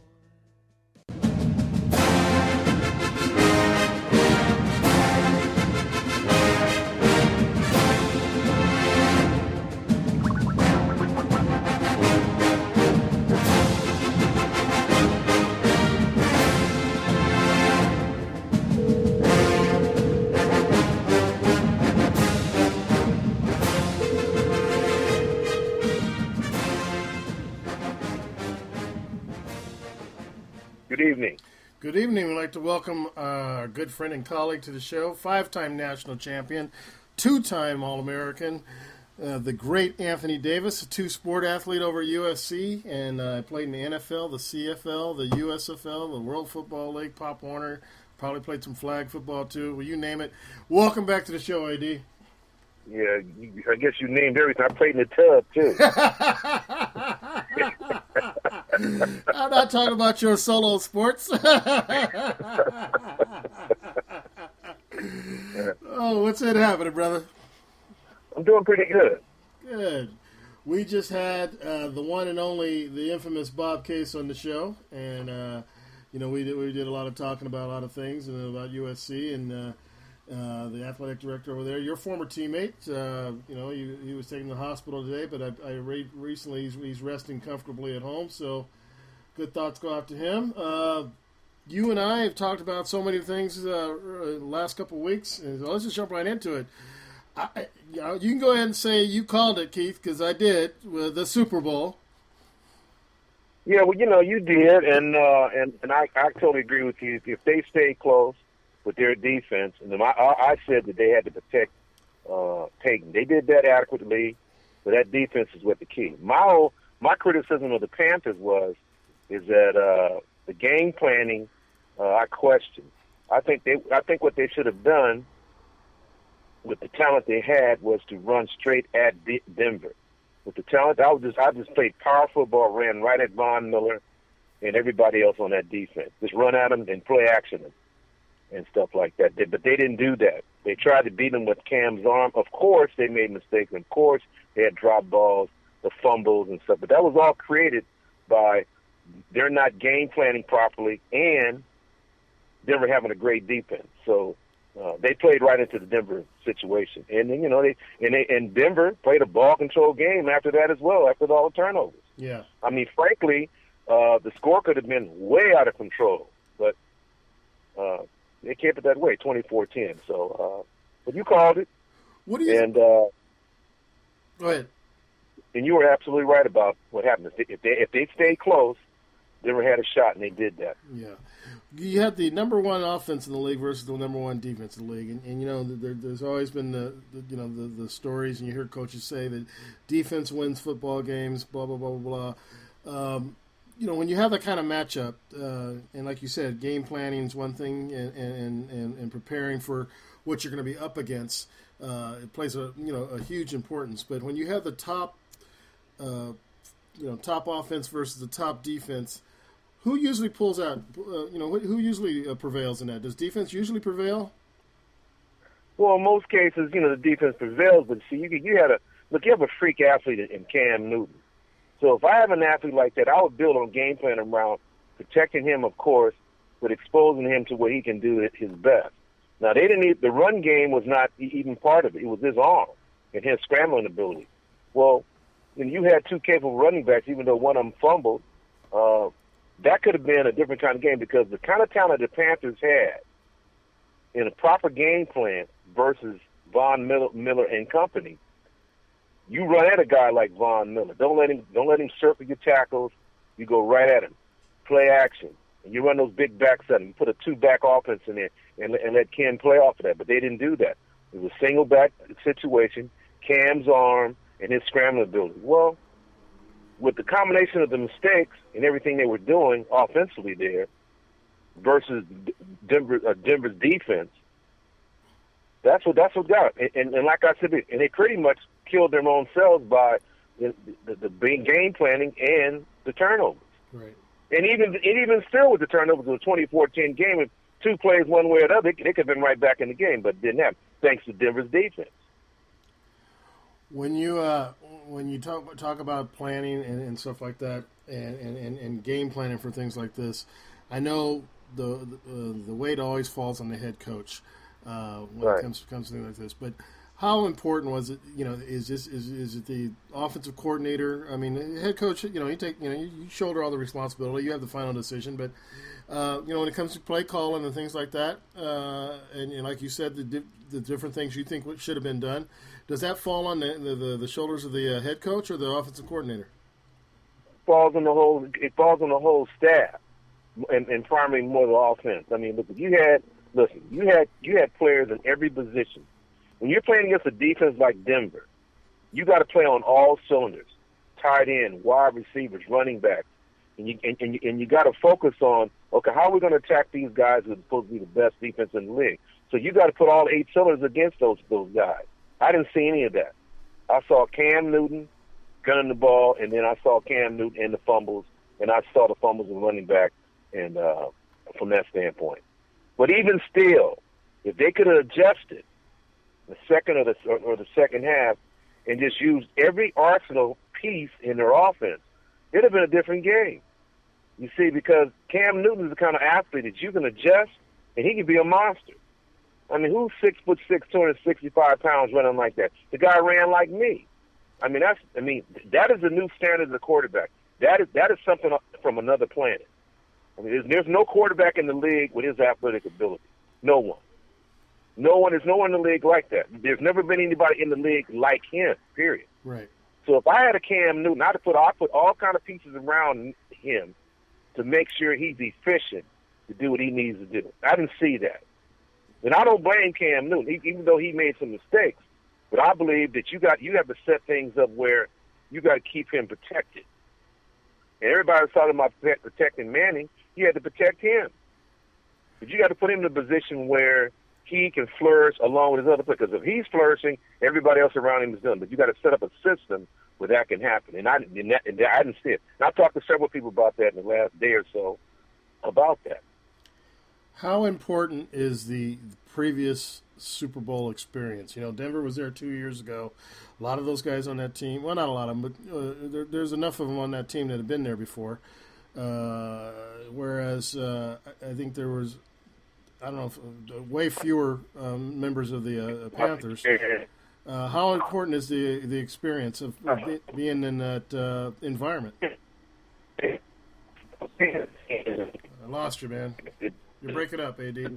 evening. Good evening. We'd like to welcome our good friend and colleague to the show, five-time national champion, two-time All-American, the great Anthony Davis, a two-sport athlete over at USC, and played in the NFL, the CFL, the USFL, the World Football League, Pop Warner, probably played some flag football too. Well, you name it. Welcome back to the show, AD. Yeah, I guess you named everything. I played in the tub too. I'm not talking about your solo sports. Oh, what's it happening, brother? I'm doing pretty good. Good. We just had the one and only, the infamous Bob Case on the show, and you know, we did a lot of talking about a lot of things and about USC and the athletic director over there, your former teammate. You know, he was taken to the hospital today, but I recently he's resting comfortably at home. So, good thoughts go out to him. You and I have talked about so many things the last couple of weeks, and so let's just jump right into it. You can go ahead and say you called it, Keith, because I did, with the Super Bowl. Yeah, well, you know, you did, and I totally agree with you. If they stay close with their defense, and then I said that they had to protect Peyton. They did that adequately, but that defense is what the key. My criticism of the Panthers is that the game planning I questioned. I think what they should have done with the talent they had was to run straight at Denver. With the talent, I just played power football, ran right at Von Miller and everybody else on that defense. Just run at them and play action them and stuff like that. But they didn't do that. They tried to beat them with Cam's arm. Of course, they made mistakes. Of course, they had drop balls, the fumbles and stuff. But that was all created by they're not game planning properly and Denver having a great defense. So they played right into the Denver situation. And, you know, they Denver played a ball-control game after that as well, after all the turnovers. Yeah. I mean, frankly, the score could have been way out of control. But they kept it that way, 24-10. So, but you called it. What do you? And go ahead. And you were absolutely right about what happened. If they stayed close, they never had a shot, and they did that. Yeah, you had the number one offense in the league versus the number one defense in the league, and you know there's always been the stories, and you hear coaches say that defense wins football games, blah blah blah blah blah. You know, when you have that kind of matchup, and like you said, game planning is one thing, and preparing for what you're going to be up against, it plays a huge importance. But when you have the top offense versus the top defense, who usually pulls out? Who usually prevails in that? Does defense usually prevail? Well, in most cases, you know, the defense prevails. But see, you have a freak athlete in Cam Newton. So if I have an athlete like that, I would build on game plan around protecting him, of course, but exposing him to what he can do at his best. Now, they didn't need, the run game was not even part of it. It was his arm and his scrambling ability. Well, when you had two capable running backs, even though one of them fumbled, that could have been a different kind of game, because the kind of talent the Panthers had in a proper game plan versus Von Miller and company, you run at a guy like Von Miller. Don't let him circle your tackles. You go right at him. Play action. And you run those big backs at him. You put a two-back offense in there and let Ken play off of that. But they didn't do that. It was a single-back situation, Cam's arm, and his scrambling ability. Well, with the combination of the mistakes and everything they were doing offensively there versus Denver's defense, that's what got them. And like I said, and they pretty much killed their own selves by the game planning and the turnovers. Right. And even still with the turnovers, it was a 24-10 game. If two plays one way or the other, they could have been right back in the game, but it didn't happen, thanks to Denver's defense. When you talk about planning and stuff like that, and game planning for things like this, I know the weight always falls on the head coach. When it comes to things like this. But how important was it? You know, is it the offensive coordinator? I mean, head coach. You know, you shoulder all the responsibility. You have the final decision. But you know, when it comes to play calling and things like that, and like you said, the different things you think should have been done, does that fall on the shoulders of the head coach or the offensive coordinator? It falls on the whole staff. and primarily more the offense. I mean, look, you had players in every position. When you're playing against a defense like Denver, you got to play on all cylinders: tight end, wide receivers, running backs, and you got to focus on, okay, how are we going to attack these guys who are supposed to be the best defense in the league? So you got to put all 8 cylinders against those guys. I didn't see any of that. I saw Cam Newton gunning the ball, and then I saw Cam Newton and the fumbles, and I saw the fumbles and running back, and from that standpoint. But even still, if they could have adjusted the second or the second half and just used every arsenal piece in their offense, it'd have been a different game. You see, because Cam Newton is the kind of athlete that you can adjust, and he can be a monster. I mean, who's 6'6", 265 pounds running like that? The guy ran like me. I mean, that is the new standard of the quarterback. That is something from another planet. I mean, there's no quarterback in the league with his athletic ability. No one. There's no one in the league like that. There's never been anybody in the league like him, period. Right. So if I had a Cam Newton, I'd put all kind of pieces around him to make sure he's efficient to do what he needs to do. I didn't see that. And I don't blame Cam Newton, even though he made some mistakes. But I believe that you have to set things up where you got to keep him protected. And everybody was talking about protecting Manning. You had to protect him. But you got to put him in a position where he can flourish along with his other players. Because if he's flourishing, everybody else around him is done. But you got to set up a system where that can happen. And I didn't see it. And I talked to several people about that in the last day or so about that. How important is the previous Super Bowl experience? You know, Denver was there 2 years ago. A lot of those guys on that team, well, not a lot of them, but there's enough of them on that team that have been there before. Whereas I think there was, I don't know, way fewer members of the Panthers. How important is the experience of being in that environment? I lost you, man. You're breaking up, AD. We're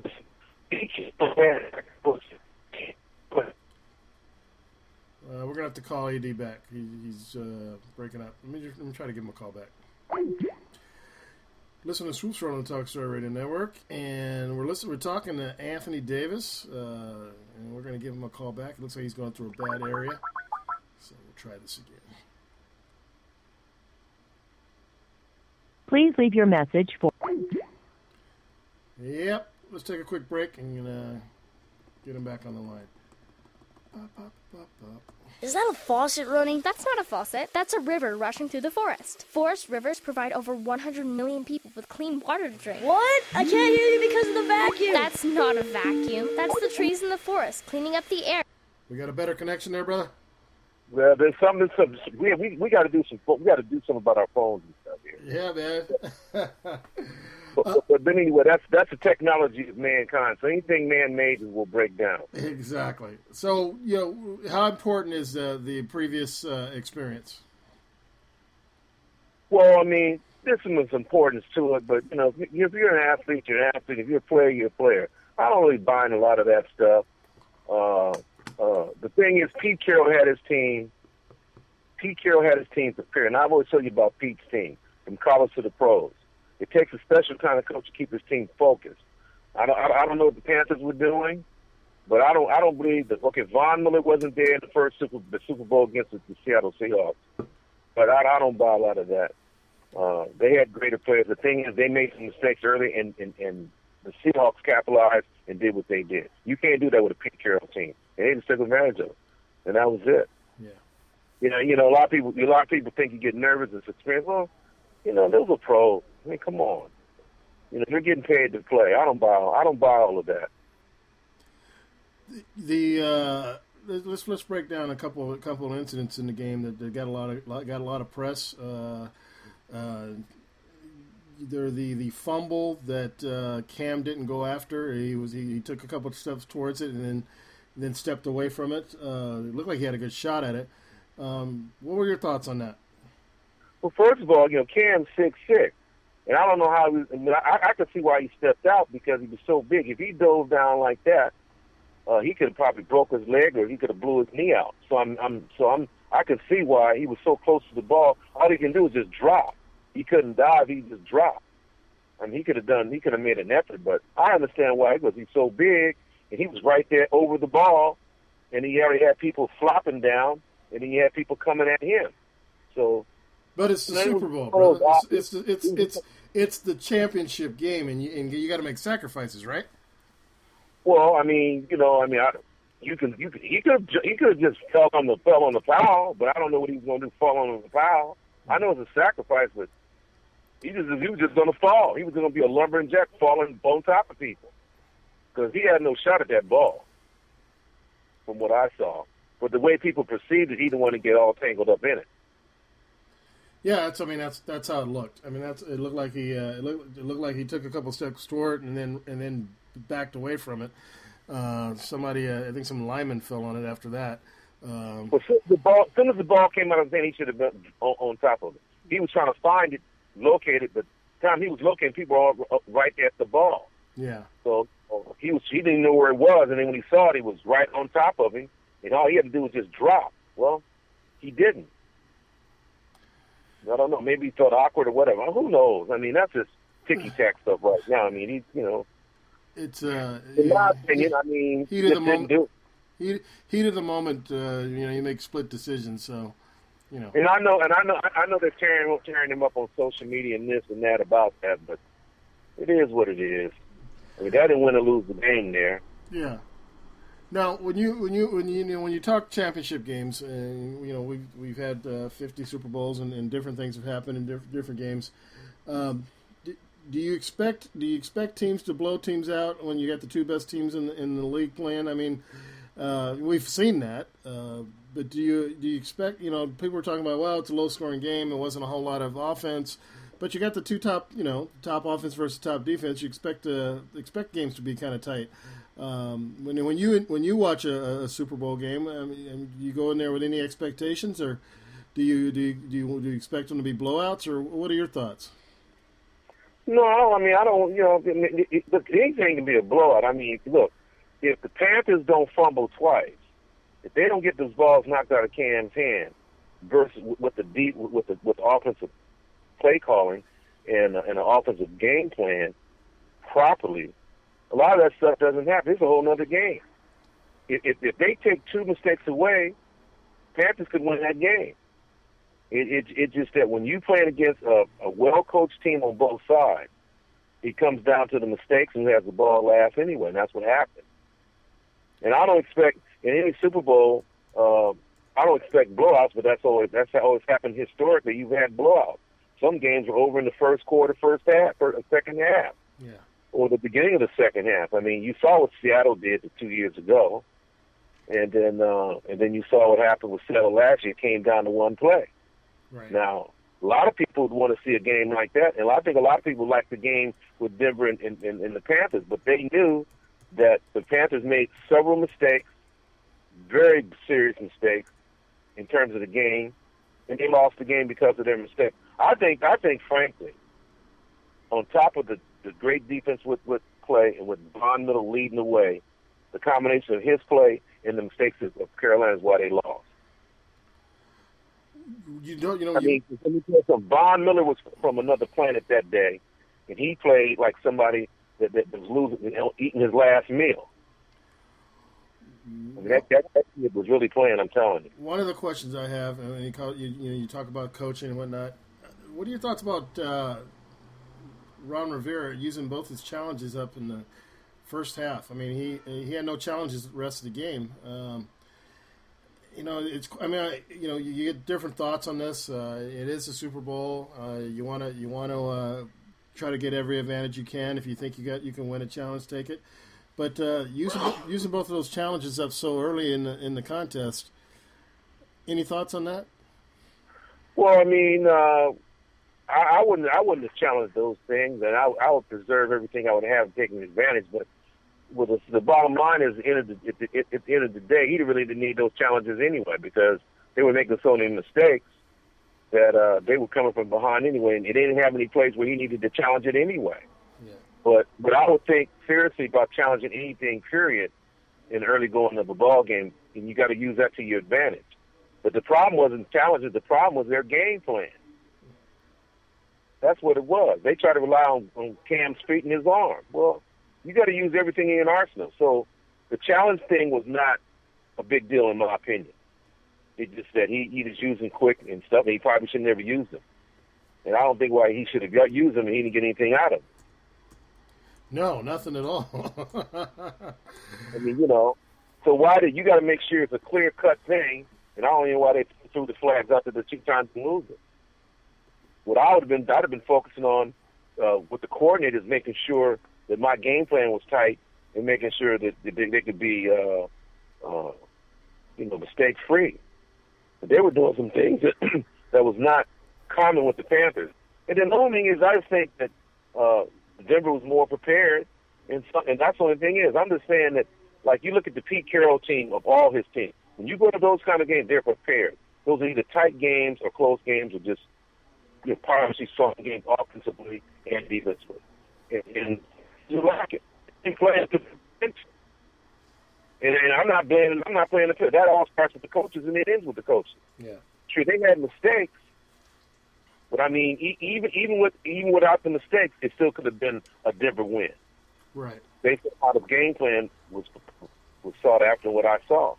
going to have to call AD back. He's breaking up. Let me try to give him a call back. Listen to Swoops World on the Talk Story Radio Network, and we're talking to Anthony Davis, and we're going to give him a call back. It looks like he's going through a bad area, so we'll try this again. Please leave your message for... Yep. Let's take a quick break and get him back on the line. Bop, bop, bop, bop. Is that a faucet running? That's not a faucet. That's a river rushing through the forest. Forest rivers provide over 100 million people with clean water to drink. What? I can't hear you because of the vacuum. That's not a vacuum. That's the trees in the forest cleaning up the air. We got a better connection there, brother? Well, there's something we got to do something about our phones and stuff here. Yeah, man. But anyway, that's the technology of mankind. So anything man-made will break down. Exactly. So, you know, how important is the previous experience? Well, I mean, there's some importance to it, but, you know, if you're an athlete, you're an athlete. If you're a player, you're a player. I don't really buy in a lot of that stuff. The thing is, Pete Carroll had his team prepared, and I've always told you about Pete's team, from college to the pros. It takes a special kind of coach to keep his team focused. I don't know what the Panthers were doing, but I don't believe that. Okay, Von Miller wasn't there in the first Super Bowl against the Seattle Seahawks, but I don't buy a lot of that. They had greater players. The thing is, they made some mistakes early, and the Seahawks capitalized and did what they did. You can't do that with a Pete Carroll team. And they just took advantage of it, and that was it. Yeah. You know, a lot of people think you get nervous and experience. Well, you know, those were pros. I mean, come on. You know, they're getting paid to play. I don't buy all of that. Let's break down a couple of incidents in the game that got a lot of press. There the fumble that Cam didn't go after. He took a couple of steps towards it and then stepped away from it. It looked like he had a good shot at it. What were your thoughts on that? Well, first of all, you know, Cam's 6'6". And I don't know how he was, I could see why he stepped out because he was so big. If he dove down like that, he could have probably broke his leg or he could have blew his knee out. So I could see why he was so close to the ball. All he can do is just drop. He couldn't dive. He just dropped. I mean, he could have made an effort, but I understand why, because he's so big, and he was right there over the ball, and he already had people flopping down, and he had people coming at him. So, but it's the Super Bowl, brother. It's the championship game, and you got to make sacrifices, right? Well, he could have just fell on the foul, but I don't know what he was going to do, fall on the foul. I know it's a sacrifice, but he was just going to fall. He was going to be a lumbering jack falling on top of people because he had no shot at that ball from what I saw. But the way people perceived it, he didn't want to get all tangled up in it. Yeah, that's how it looked. I mean, it looked like he took a couple steps toward it and then backed away from it. I think some lineman fell on it after that. As soon as the ball came out of his hand, he should have been on top of it. He was trying to find it, locate it, but the time he was locating, people were all right at the ball. Yeah. So he didn't know where it was, and then when he saw it, he was right on top of him, and all he had to do was just drop. Well, he didn't. I don't know. Maybe he felt awkward or whatever. Who knows? I mean, that's just ticky-tack stuff right now. I mean, he. It's in my opinion. Heat of the moment. You make split decisions. So, And I know they're tearing him up on social media and this and that about that, but it is what it is. I mean, that didn't win or lose the game there. Yeah. Now, when you talk championship games, and we've had 50 Super Bowls and different things have happened in different games. Do you expect teams to blow teams out when you got the two best teams in the league playing? I mean, we've seen that. But do you expect, people were talking about, well, it's a low-scoring game. It wasn't a whole lot of offense. But you got the two top offense versus top defense. You expect games to be kind of tight. When you watch a Super Bowl game, I mean, you go in there with any expectations, or do you expect them to be blowouts, or what are your thoughts? No, I mean, I don't, anything can be a blowout. I mean, look, if the Panthers don't fumble twice, if they don't get those balls knocked out of Cam's hand versus with the offensive play calling and an offensive game plan properly, a lot of that stuff doesn't happen. It's a whole nother game. If they take two mistakes away, Panthers could win that game. It's just that when you're playing against a well-coached team on both sides, it comes down to the mistakes and who has the ball last anyway, and that's what happened. And I don't expect in any Super Bowl, I don't expect blowouts, but that's always happened historically. You've had blowouts. Some games were over in the first quarter, first half, or second half, yeah, or the beginning of the second half. I mean, you saw what Seattle did 2 years ago, and then you saw what happened with Seattle last year. It came down to one play. Right. Now, a lot of people would want to see a game like that, and I think a lot of people like the game with Denver and the Panthers, but they knew that the Panthers made several mistakes, very serious mistakes in terms of the game, and they lost the game because of their mistakes. I think frankly, on top of the great defense with play and with Von Miller leading the way, the combination of his play and the mistakes of Carolina is why they lost. Von Miller was from another planet that day, and he played like somebody that was losing, eating his last meal. I mean, that kid was really playing. I'm telling you. One of the questions I have, and you talk about coaching and whatnot. What are your thoughts about Ron Rivera using both his challenges up in the first half? I mean, he had no challenges the rest of the game. You get different thoughts on this. It is a Super Bowl. You want to try to get every advantage you can. If you think you can win a challenge, take it. But using both of those challenges up so early in the contest. Any thoughts on that? Well, I mean, I wouldn't have challenged those things, and I would preserve everything I would have taking advantage, but. Well, the bottom line is at the end of the day, he really didn't need those challenges anyway because they were making so many mistakes that they were coming from behind anyway, and he didn't have any place where he needed to challenge it anyway. Yeah. But I would think seriously about challenging anything, period, in the early going of a ball game, and you got to use that to your advantage. But the problem wasn't challenges. The problem was their game plan. That's what it was. They tried to rely on Cam's feet and his arm. Well, you got to use everything in an arsenal. So the challenge thing was not a big deal in my opinion. It just that he was using quick and stuff, and he probably shouldn't have ever used them. And I don't think why he should have used them and he didn't get anything out of them. No, nothing at all. I mean, you know, so why did you got to make sure it's a clear-cut thing, and I don't know why they threw the flags out there the 2 times and lose it. What I would have been, I'd have been focusing on with the coordinators, making sure that my game plan was tight and making sure that, they could be, you know, mistake-free. But they were doing some things that, that was not common with the Panthers. And then the only thing is I think that Denver was more prepared, and that's the only thing is I'm just saying that, like, you look at the Pete Carroll team of all his teams. When you go to those kind of games, they're prepared. Those are either tight games or close games or just, you know, partially strong games offensively and defensively. And you like it. You play it to and I'm not playing the field. That all starts with the coaches and it ends with the coaches. Yeah. Sure, they had mistakes, but I mean, even without the mistakes, it still could have been a Denver win. Right. Based on how the game plan was sought after what I saw.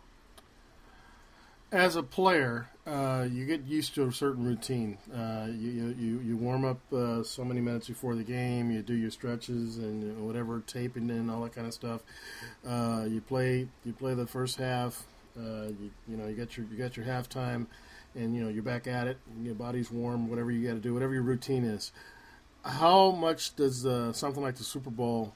As a player, you get used to a certain routine. You warm up so many minutes before the game. You do your stretches and, you know, whatever taping and all that kind of stuff. You play the first half. You got your halftime, and you know you're back at it. Your body's warm. Whatever you got to do, whatever your routine is. How much does something like the Super Bowl,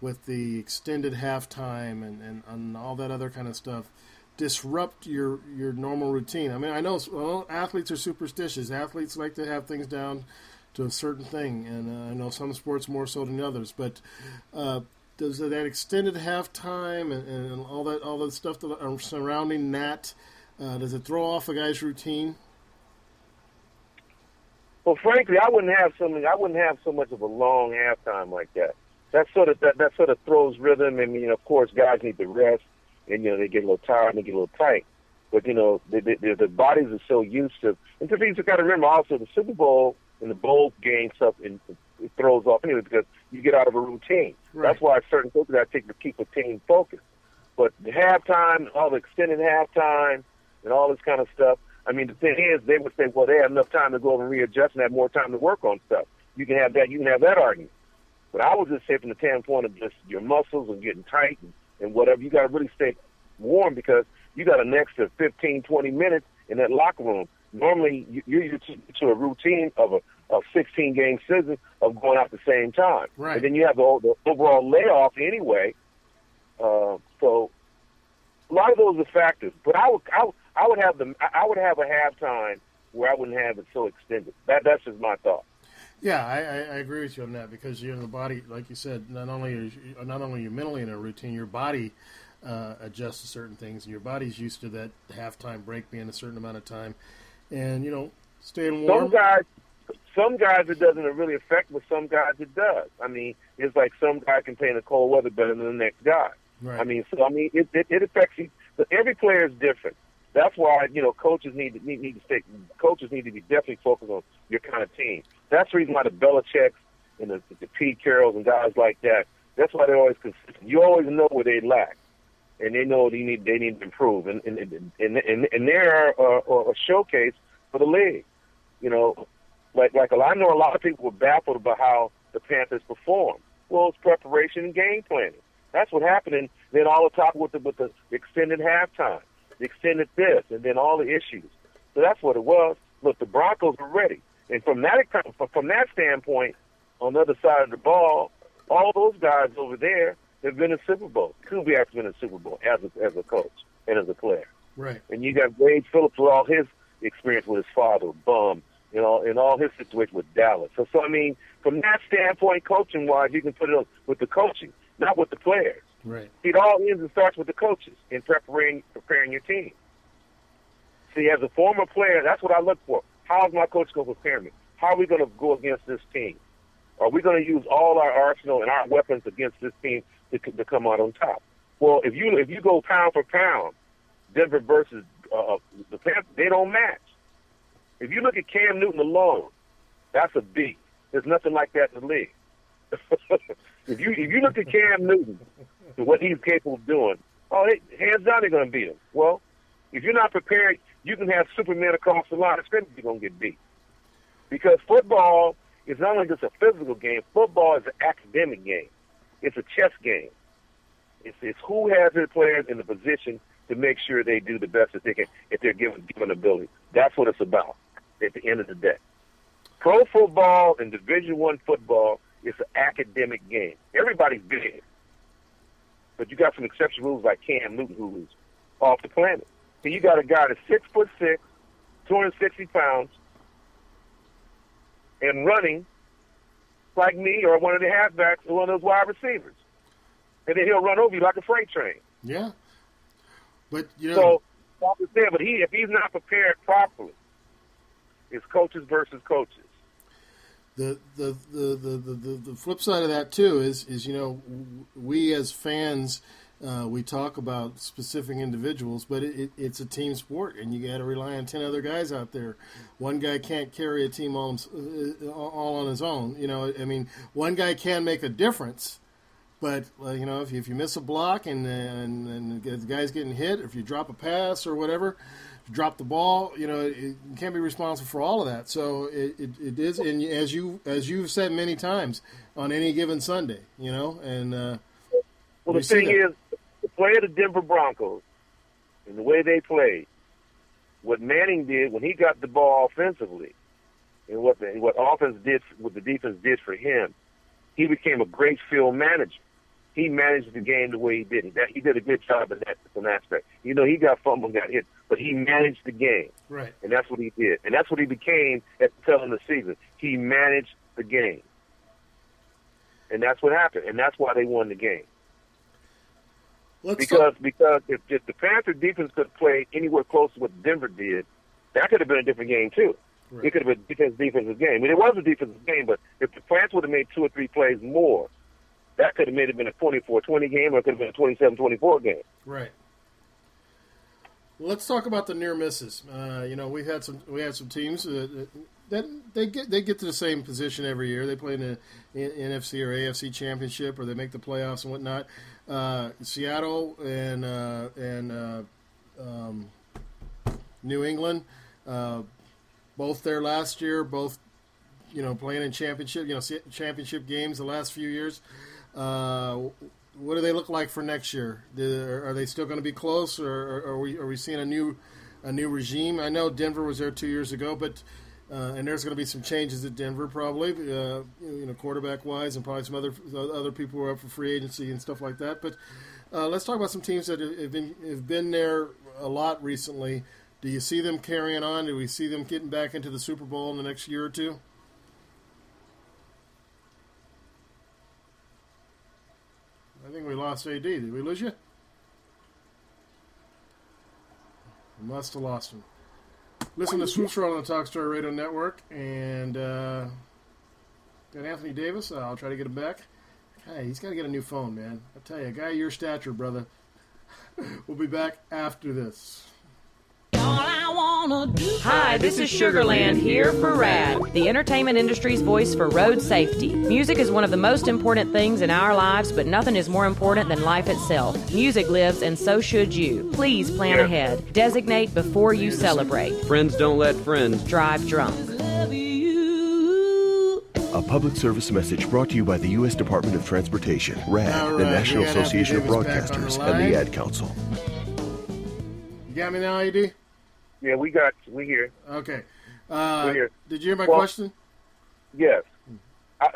with the extended halftime and all that other kind of stuff, disrupt your normal routine? I mean, I know athletes are superstitious. Athletes like to have things down to a certain thing, and I know some sports more so than others. But does that extended halftime and all that stuff that are surrounding that, does it throw off a guy's routine? Well, frankly, I wouldn't have so much of a long halftime like that. That sort of throws rhythm, and, you know, of course, guys need to rest. And, you know, they get a little tired and they get a little tight. But, you know, the bodies are so used to. And to me, you've got to remember also the Super Bowl and the bowl game stuff, and it throws off anyway because you get out of a routine. Right. That's why certain coaches, I think, to keep a team focused. But the halftime, all the extended halftime and all this kind of stuff, I mean, the thing is they would say, well, they have enough time to go over and readjust and have more time to work on stuff. You can have that argument. But I would just say from the standpoint of just your muscles and getting tight and whatever, you got to really stay warm because you got an extra 15, 20 minutes in that locker room. Normally, you're used to a routine of a 16-game season of going out at the same time. Right. And then you have the overall layoff anyway. So a lot of those are factors. But I would have a halftime where I wouldn't have it so extended. That's just my thought. Yeah, I agree with you on that because, you know, the body, like you said, not only are you mentally in a routine, your body adjusts to certain things. And your body's used to that halftime break being a certain amount of time, and, you know, staying warm. Some guys it doesn't really affect, but some guys it does. I mean, it's like some guy can play in the cold weather better than the next guy. Right. I mean, it affects you. But every player is different. That's why, you know, coaches need to be definitely focused on your kind of team. That's the reason why the Belichicks and the Pete Carrolls and guys like that. That's why they're always consistent. You always know where they lack, and they know they need to improve. And they're a showcase for the league. You know, like I know a lot of people were baffled about how the Panthers performed. Well, it's preparation and game planning. That's what happened. And then all the talk with the extended halftime. They extended this, and then all the issues. So that's what it was. Look, the Broncos were ready, and from that standpoint, on the other side of the ball, all those guys over there have been in Super Bowl. Kubiak's been in Super Bowl as a coach and as a player. Right. And you got Wade Phillips with all his experience with his father, Bum, you know, and all his situation with Dallas. So I mean, from that standpoint, coaching wise, you can put it up with the coaching, not with the players. Right. It all ends and starts with the coaches in preparing your team. See, as a former player, that's what I look for. How is my coach going to prepare me? How are we going to go against this team? Are we going to use all our arsenal and our weapons against this team to come out on top? Well, if you go pound for pound, Denver versus the Panthers, they don't match. If you look at Cam Newton alone, that's a beat. There's nothing like that in the league. If you look at Cam Newton and what he's capable of doing, hands down they're going to beat him. Well, if you're not prepared, you can have Superman across the line. You're going to get beat. Because football is not only just a physical game. Football is an academic game. It's a chess game. It's who has their players in the position to make sure they do the best that they can if they're given ability. That's what it's about at the end of the day. Pro football and Division I football is an academic game. Everybody's big. But you got some exceptional rules like Cam Newton, who is off the planet. So you got a guy that's 6'6", 260 pounds, and running like me or one of the halfbacks or one of those wide receivers. And then he'll run over you like a freight train. Yeah. But, you know. So, but if he's not prepared properly, it's coaches versus coaches. The flip side of that, too, is you know, we as fans, we talk about specific individuals, but it's a team sport, and you got to rely on 10 other guys out there. One guy can't carry a team all on his own. You know, I mean, one guy can make a difference. But, you know, if you miss a block and the guy's getting hit, if you drop a pass or whatever, drop the ball, you know, you can't be responsible for all of that. So it is, and as you've said many times, on any given Sunday, you know. And well, the thing is, the play of the Denver Broncos and the way they played, what Manning did when he got the ball offensively and what offense did, what the defense did for him, he became a great field manager. He managed the game the way he did. He did a good job in that aspect. You know, he got fumbled, got hit, but he managed the game. Right. And that's what he did. And that's what he became at the tail end of the season. He managed the game. And that's what happened. And that's why they won the game. Because if the Panthers defense could have played anywhere close to what Denver did, that could have been a different game, too. Right. It could have been a defensive game. I mean, it was a defensive game, but if the Panthers would have made two or three plays more, that could have made it been a 24-20 game, or it could have been a 27-24 game. Right. Well, let's talk about the near misses. You know, we had some teams that they get to the same position every year. They play in the NFC or AFC championship, or they make the playoffs and whatnot. Seattle and New England, both there last year. Both, you know, playing in championship games the last few years. What do they look like for next year? Are they still going to be close, or are we seeing a new regime? I know Denver was there 2 years ago, but and there's going to be some changes at Denver probably, you know, quarterback wise, and probably some other people who are up for free agency and stuff like that. But let's talk about some teams that have been there a lot recently. Do you see them carrying on? Do we see them getting back into the Super Bowl in the next year or two? I think we lost AD. Did we lose you? We must have lost him. Listen to Swoops World on the Talk Story Radio Network. And got Anthony Davis. I'll try to get him back. Hey, he's got to get a new phone, man. I tell you, a guy your stature, brother. We'll be back after this. Hi, this is Sugarland here for RADD, the entertainment industry's voice for road safety. Music is one of the most important things in our lives, but nothing is more important than life itself. Music lives, and so should you. Please plan ahead. Designate before you celebrate. Friends don't let friends drive drunk. A public service message brought to you by the U.S. Department of Transportation, RADD, the National Association of Broadcasters, and the Ad Council. You got me now, AD? Yeah, we're here. Okay. We're here. Did you hear my question? Yes.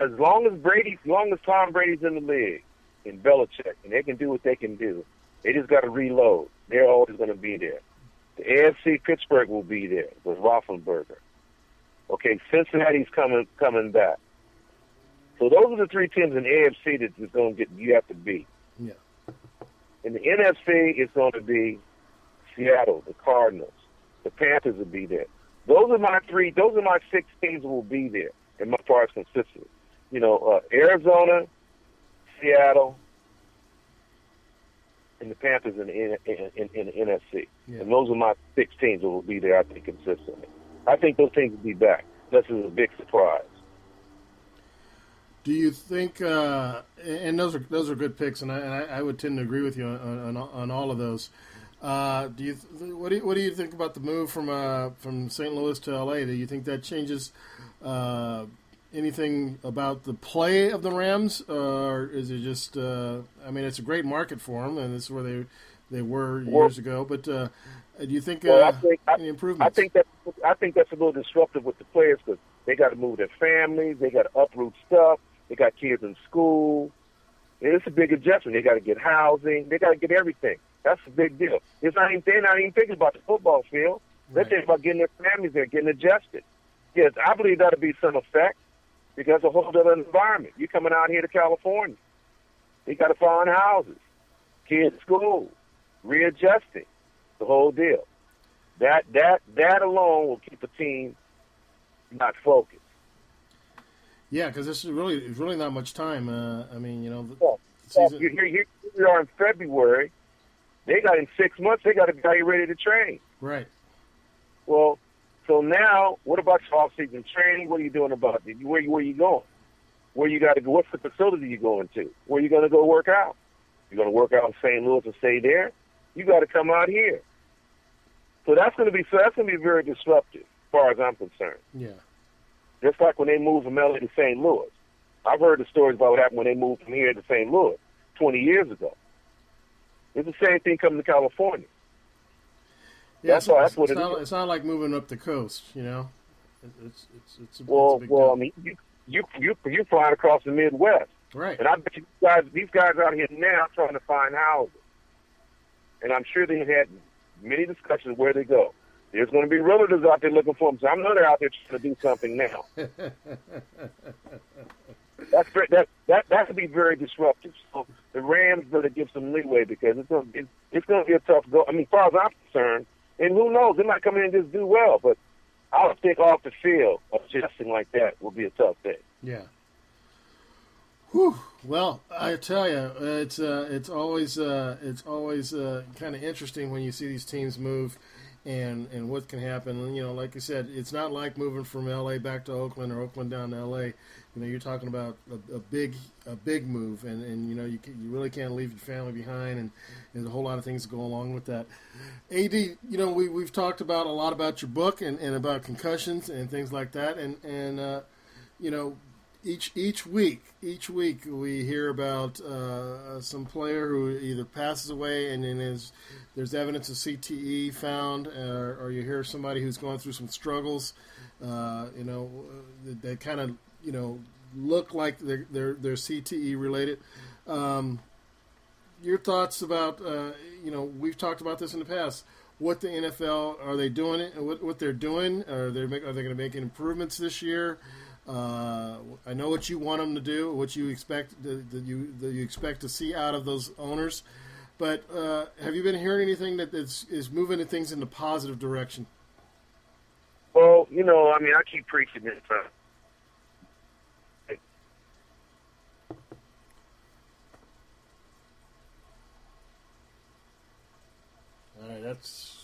As long as Tom Brady's in the league and Belichick, and they can do what they can do, they just got to reload. They're always going to be there. The AFC, Pittsburgh will be there with Roethlisberger. Okay, Cincinnati's coming back. So those are the three teams in the AFC that is going to get you have to beat. Yeah. In the NFC, it's going to be Seattle, the Cardinals. The Panthers will be there. Those are my six teams that will be there, in my far as consistent. You know, Arizona, Seattle, and the Panthers in the NFC. Yeah. And those are my six teams that will be there, I think, consistently. I think those teams will be back. This is a big surprise. Do you think? And those are good picks, and I would tend to agree with you on all of those. What do you think about the move from St. Louis to LA? Do you think that changes anything about the play of the Rams, or is it just? I mean, it's a great market for them, and it's where they were years ago. But do you think any improvements? I think that's a little disruptive with the players because they got to move their families, they got to uproot stuff, they got kids in school. It's a big adjustment. They got to get housing, they got to get everything. That's a big deal. It's not even, they're not even thinking about the football field. They're thinking about getting their families there, getting adjusted. Yes, I believe that'll be some effect because it's a whole other environment. You're coming out here to California. They got to find houses, kids school, readjusting, the whole deal. That alone will keep a team not focused. Yeah, because it's really not much time. I mean, you know, the season. Here we are in February. They got in 6 months. They got to be ready to train. Right. Well, so now, what about your off-season training? What are you doing about it? Where you going? Where you got to go? What's the facility you going to? Where you going to go work out? You're going to work out in St. Louis and stay there. You got to come out here. So that's going to be very disruptive, as far as I'm concerned. Yeah. Just like when they moved from LA to St. Louis. I've heard the stories about what happened when they moved from here to St. Louis 20 years ago. It's the same thing coming to California. Yeah, it's not like moving up the coast, you know. It's a big deal. I mean, you're flying across the Midwest, right? And I bet you these guys out here now trying to find houses, and I'm sure they had many discussions where they go. There's going to be realtors out there looking for them, so I know they're out there trying to do something now. That could be very disruptive. So the Rams better give some leeway because it's going to be a tough go. I mean, as far as I'm concerned, and who knows, they might come in and just do well, but I would think off the field adjusting like that will be a tough thing. Yeah. Whew. Well, I tell you, it's always kind of interesting when you see these teams move. And what can happen, you know, like I said, it's not like moving from L.A. back to Oakland or Oakland down to L.A. You know, you're talking about a big move, and you know, you really can't leave your family behind, and there's a whole lot of things that go along with that. AD, you know, we've talked about a lot about your book and about concussions and things like that, and you know, each week we hear about some player who either passes away and then there's evidence of CTE found, or you hear somebody who's going through some struggles, you know, they kind of, you know, look like they're CTE related. Your thoughts about, you know, we've talked about this in the past. What the NFL, are they doing it? What they're doing? Are they going to make improvements this year? I know what you want them to do, what you expect that you expect to see out of those owners, but have you been hearing anything that is moving things in the positive direction? Well, you know, I mean, I keep preaching this. All right, that's.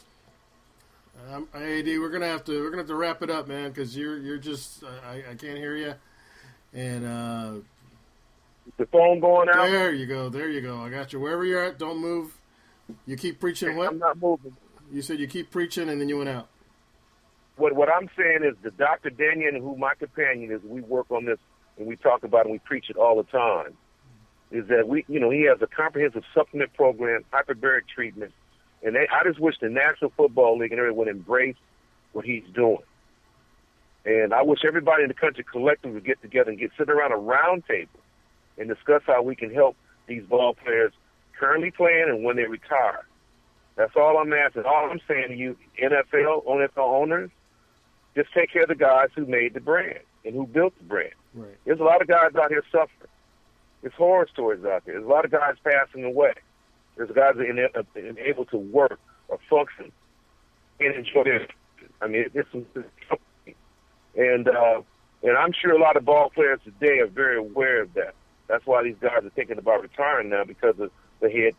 AD, we're gonna have to wrap it up, man, because you're just I can't hear you, and the phone going out. There you go. I got you. Wherever you're at, don't move. You keep preaching. What? I'm not moving. You said you keep preaching, and then you went out. What I'm saying is, the Dr. Denyon, who my companion is, we work on this and we talk about it and we preach it all the time. Is that we, you know, he has a comprehensive supplement program, hyperbaric treatment. And I just wish the National Football League and everyone embrace what he's doing. And I wish everybody in the country collectively would get together and sit around a round table and discuss how we can help these ball players currently playing and when they retire. That's all I'm asking. All I'm saying to you, NFL owners, just take care of the guys who made the brand and who built the brand. Right. There's a lot of guys out here suffering. There's horror stories out there. There's a lot of guys passing away. There's guys that are able to work or function and enjoy their. I mean, and I'm sure a lot of ball players today are very aware of that. That's why these guys are thinking about retiring now because of the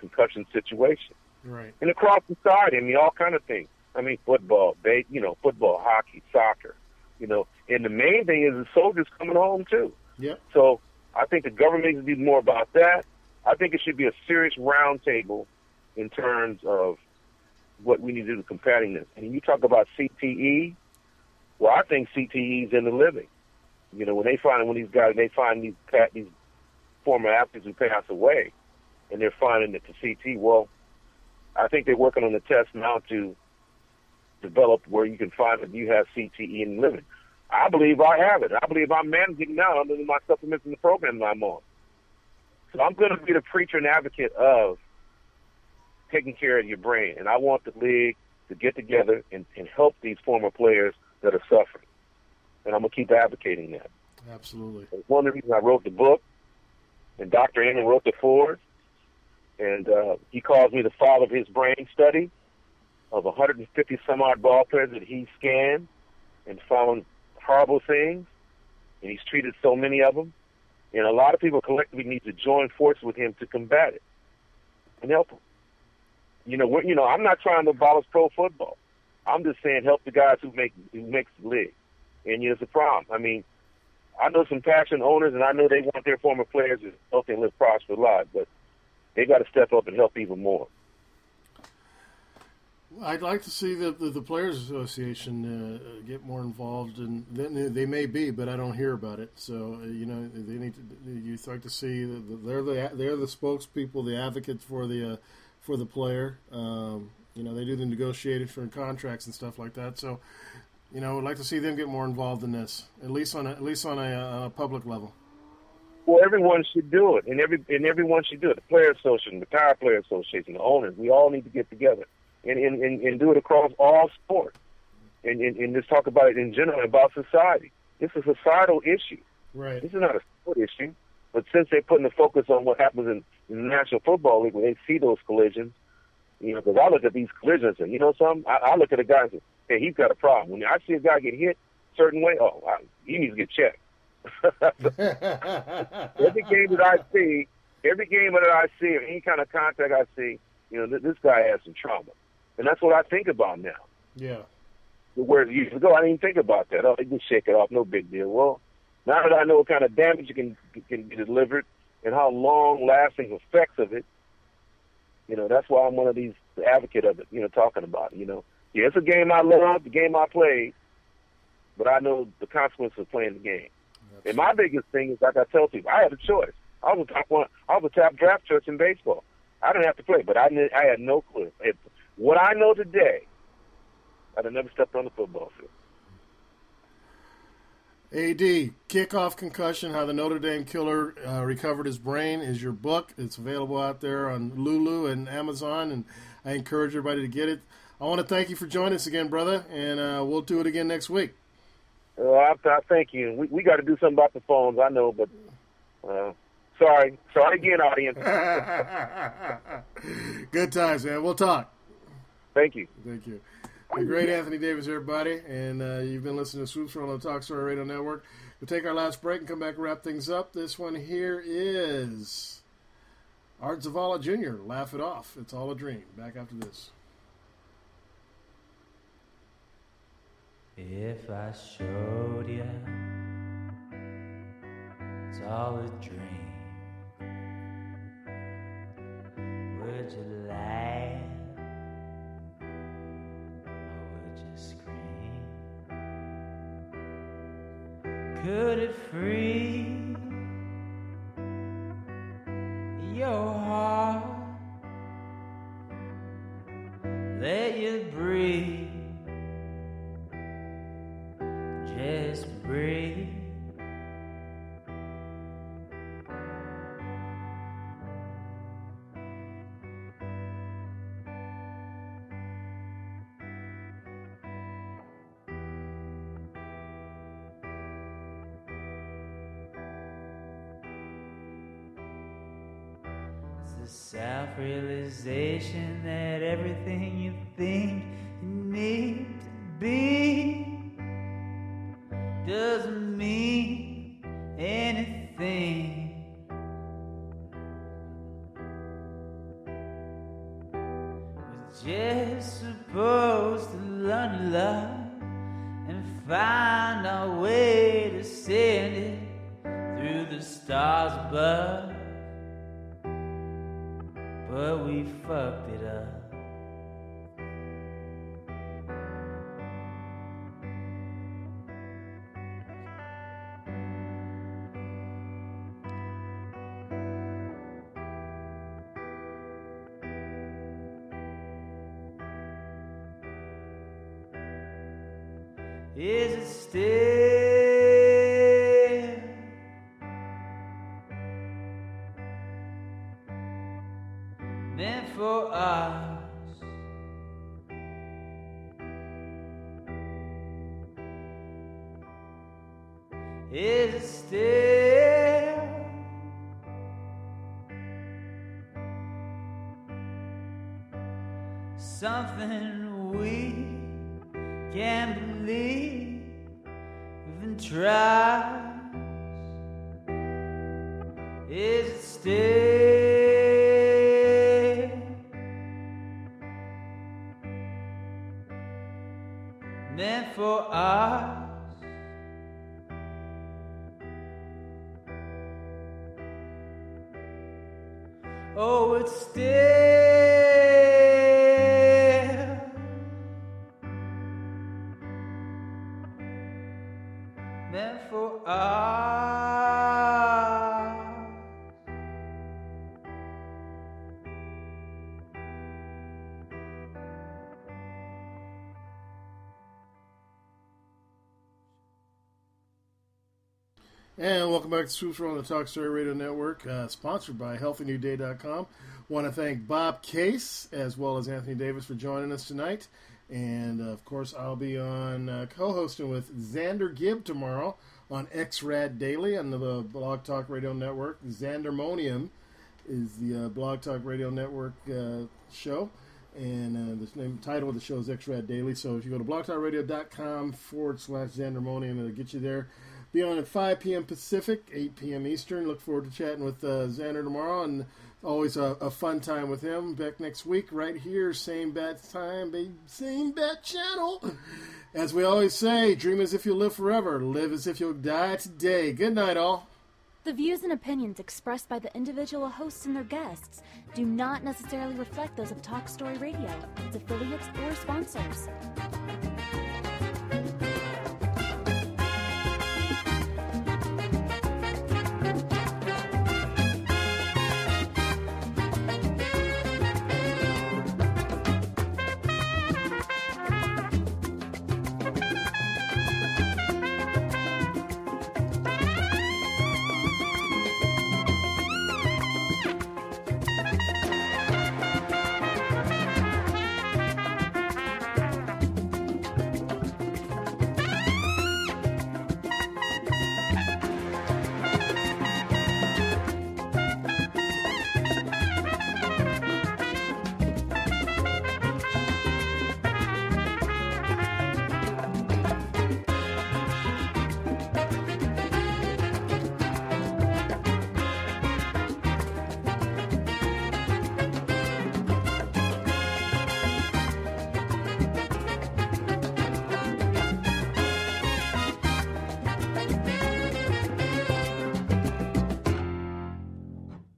concussion situation. Right. And across society, I mean, all kind of things. I mean, football, hockey, soccer, you know. And the main thing is the soldiers coming home too. Yep. So I think the government needs to do more about that. I think it should be a serious roundtable in terms of what we need to do to combating this. And you talk about CTE. Well, I think CTE is in the living. You know, when these former athletes who pass away, and they're finding that the CT. Well, I think they're working on the test now to develop where you can find that you have CTE in the living. I believe I have it. I believe I'm managing now under my supplements in the program that I'm on. So I'm going to be the preacher and advocate of taking care of your brain. And I want the league to get together and help these former players that are suffering. And I'm going to keep advocating that. Absolutely. It's one of the reasons I wrote the book, and Dr. England wrote the foreword. And he calls me the father of his brain study of 150-some-odd ball players that he scanned and found horrible things, and he's treated so many of them. And a lot of people collectively need to join forces with him to combat it and help him. You know, I'm not trying to abolish pro football. I'm just saying help the guys who makes the league. And it's a problem. I mean, I know some passionate owners, and I know they want their former players to help them live prosperous lives, but they got to step up and help even more. I'd like to see the Players Association get more involved, and they may be, but I don't hear about it. So you know, they need to. You'd like to see they're the spokespeople, the advocates for the player. You know, they do the negotiating for contracts and stuff like that. So you know, I'd like to see them get more involved in this, at least on a public level. Well, everyone should do it, and everyone should do it. The Players Association, the Power Players Association, the owners, we all need to get together. And do it across all sports, and just talk about it in general, about society. It's a societal issue. Right. This is not a sport issue, but since they're putting the focus on what happens in the National Football League when they see those collisions, you know, because I look at these collisions and, you know something, I look at a guy and say, hey, he's got a problem. When I see a guy get hit a certain way, he needs to get checked. Every game that I see, or any kind of contact I see, you know, this guy has some trauma. And that's what I think about now. Yeah. Whereas years ago, I didn't think about that. Oh, they just shake it off. No big deal. Well, now that I know what kind of damage can be delivered and how long-lasting effects of it, you know, that's why I'm one of these advocate of it, you know, talking about it, you know. Yeah, it's a game I love, the game I play, but I know the consequences of playing the game. Absolutely. And my biggest thing is, like I tell people, I had a choice. I was a top draft choice in baseball. I didn't have to play, but I had no clue. What I know today, I'd have never stepped on the football field. AD, Kickoff Concussion, How the Notre Dame Killer Recovered His Brain is your book. It's available out there on Lulu and Amazon, and I encourage everybody to get it. I want to thank you for joining us again, brother, and we'll do it again next week. I thank you. We got to do something about the phones, I know, but... Sorry again, audience. Good times, man. We'll talk. Thank you. The great Anthony Davis, everybody, and you've been listening to Swoops World on Talk Story Radio Network. We'll take our last break and come back and wrap things up. This one here is Art Zavala Jr., Laugh It Off. It's All a Dream. Back after this. If I showed you it's all a dream, would you laugh or would you scream? Could it free your heart, let you breathe, just breathe? Self-realization that everything you think you need to be doesn't mean anything. We're just supposed to learn to love and find our way to send it through the stars above, but we fucked it up. Is it still meant for us? Is it still something we can't believe? Tries. Is it still meant for us? Oh, it's still meant for us. And welcome back to Swoops World on the Talk Story Radio Network, sponsored by HealthyNewDay.com. Want to thank Bob Case as well as Anthony Davis for joining us tonight. And, of course, I'll be on co-hosting with Xander Gibb tomorrow on X-Rad Daily on the Blog Talk Radio Network. Xandemonium is the Blog Talk Radio Network show. And the title of the show is X-Rad Daily. So if you go to blogtalkradio.com/Xandemonium, it'll get you there. Be on at 5 p.m. Pacific, 8 p.m. Eastern. Look forward to chatting with Xander tomorrow. And always a fun time with him. Back next week, right here, same bat time, baby, same bat channel. As we always say, dream as if you'll live forever. Live as if you'll die today. Good night, all. The views and opinions expressed by the individual hosts and their guests do not necessarily reflect those of Talk Story Radio, its affiliates, or sponsors.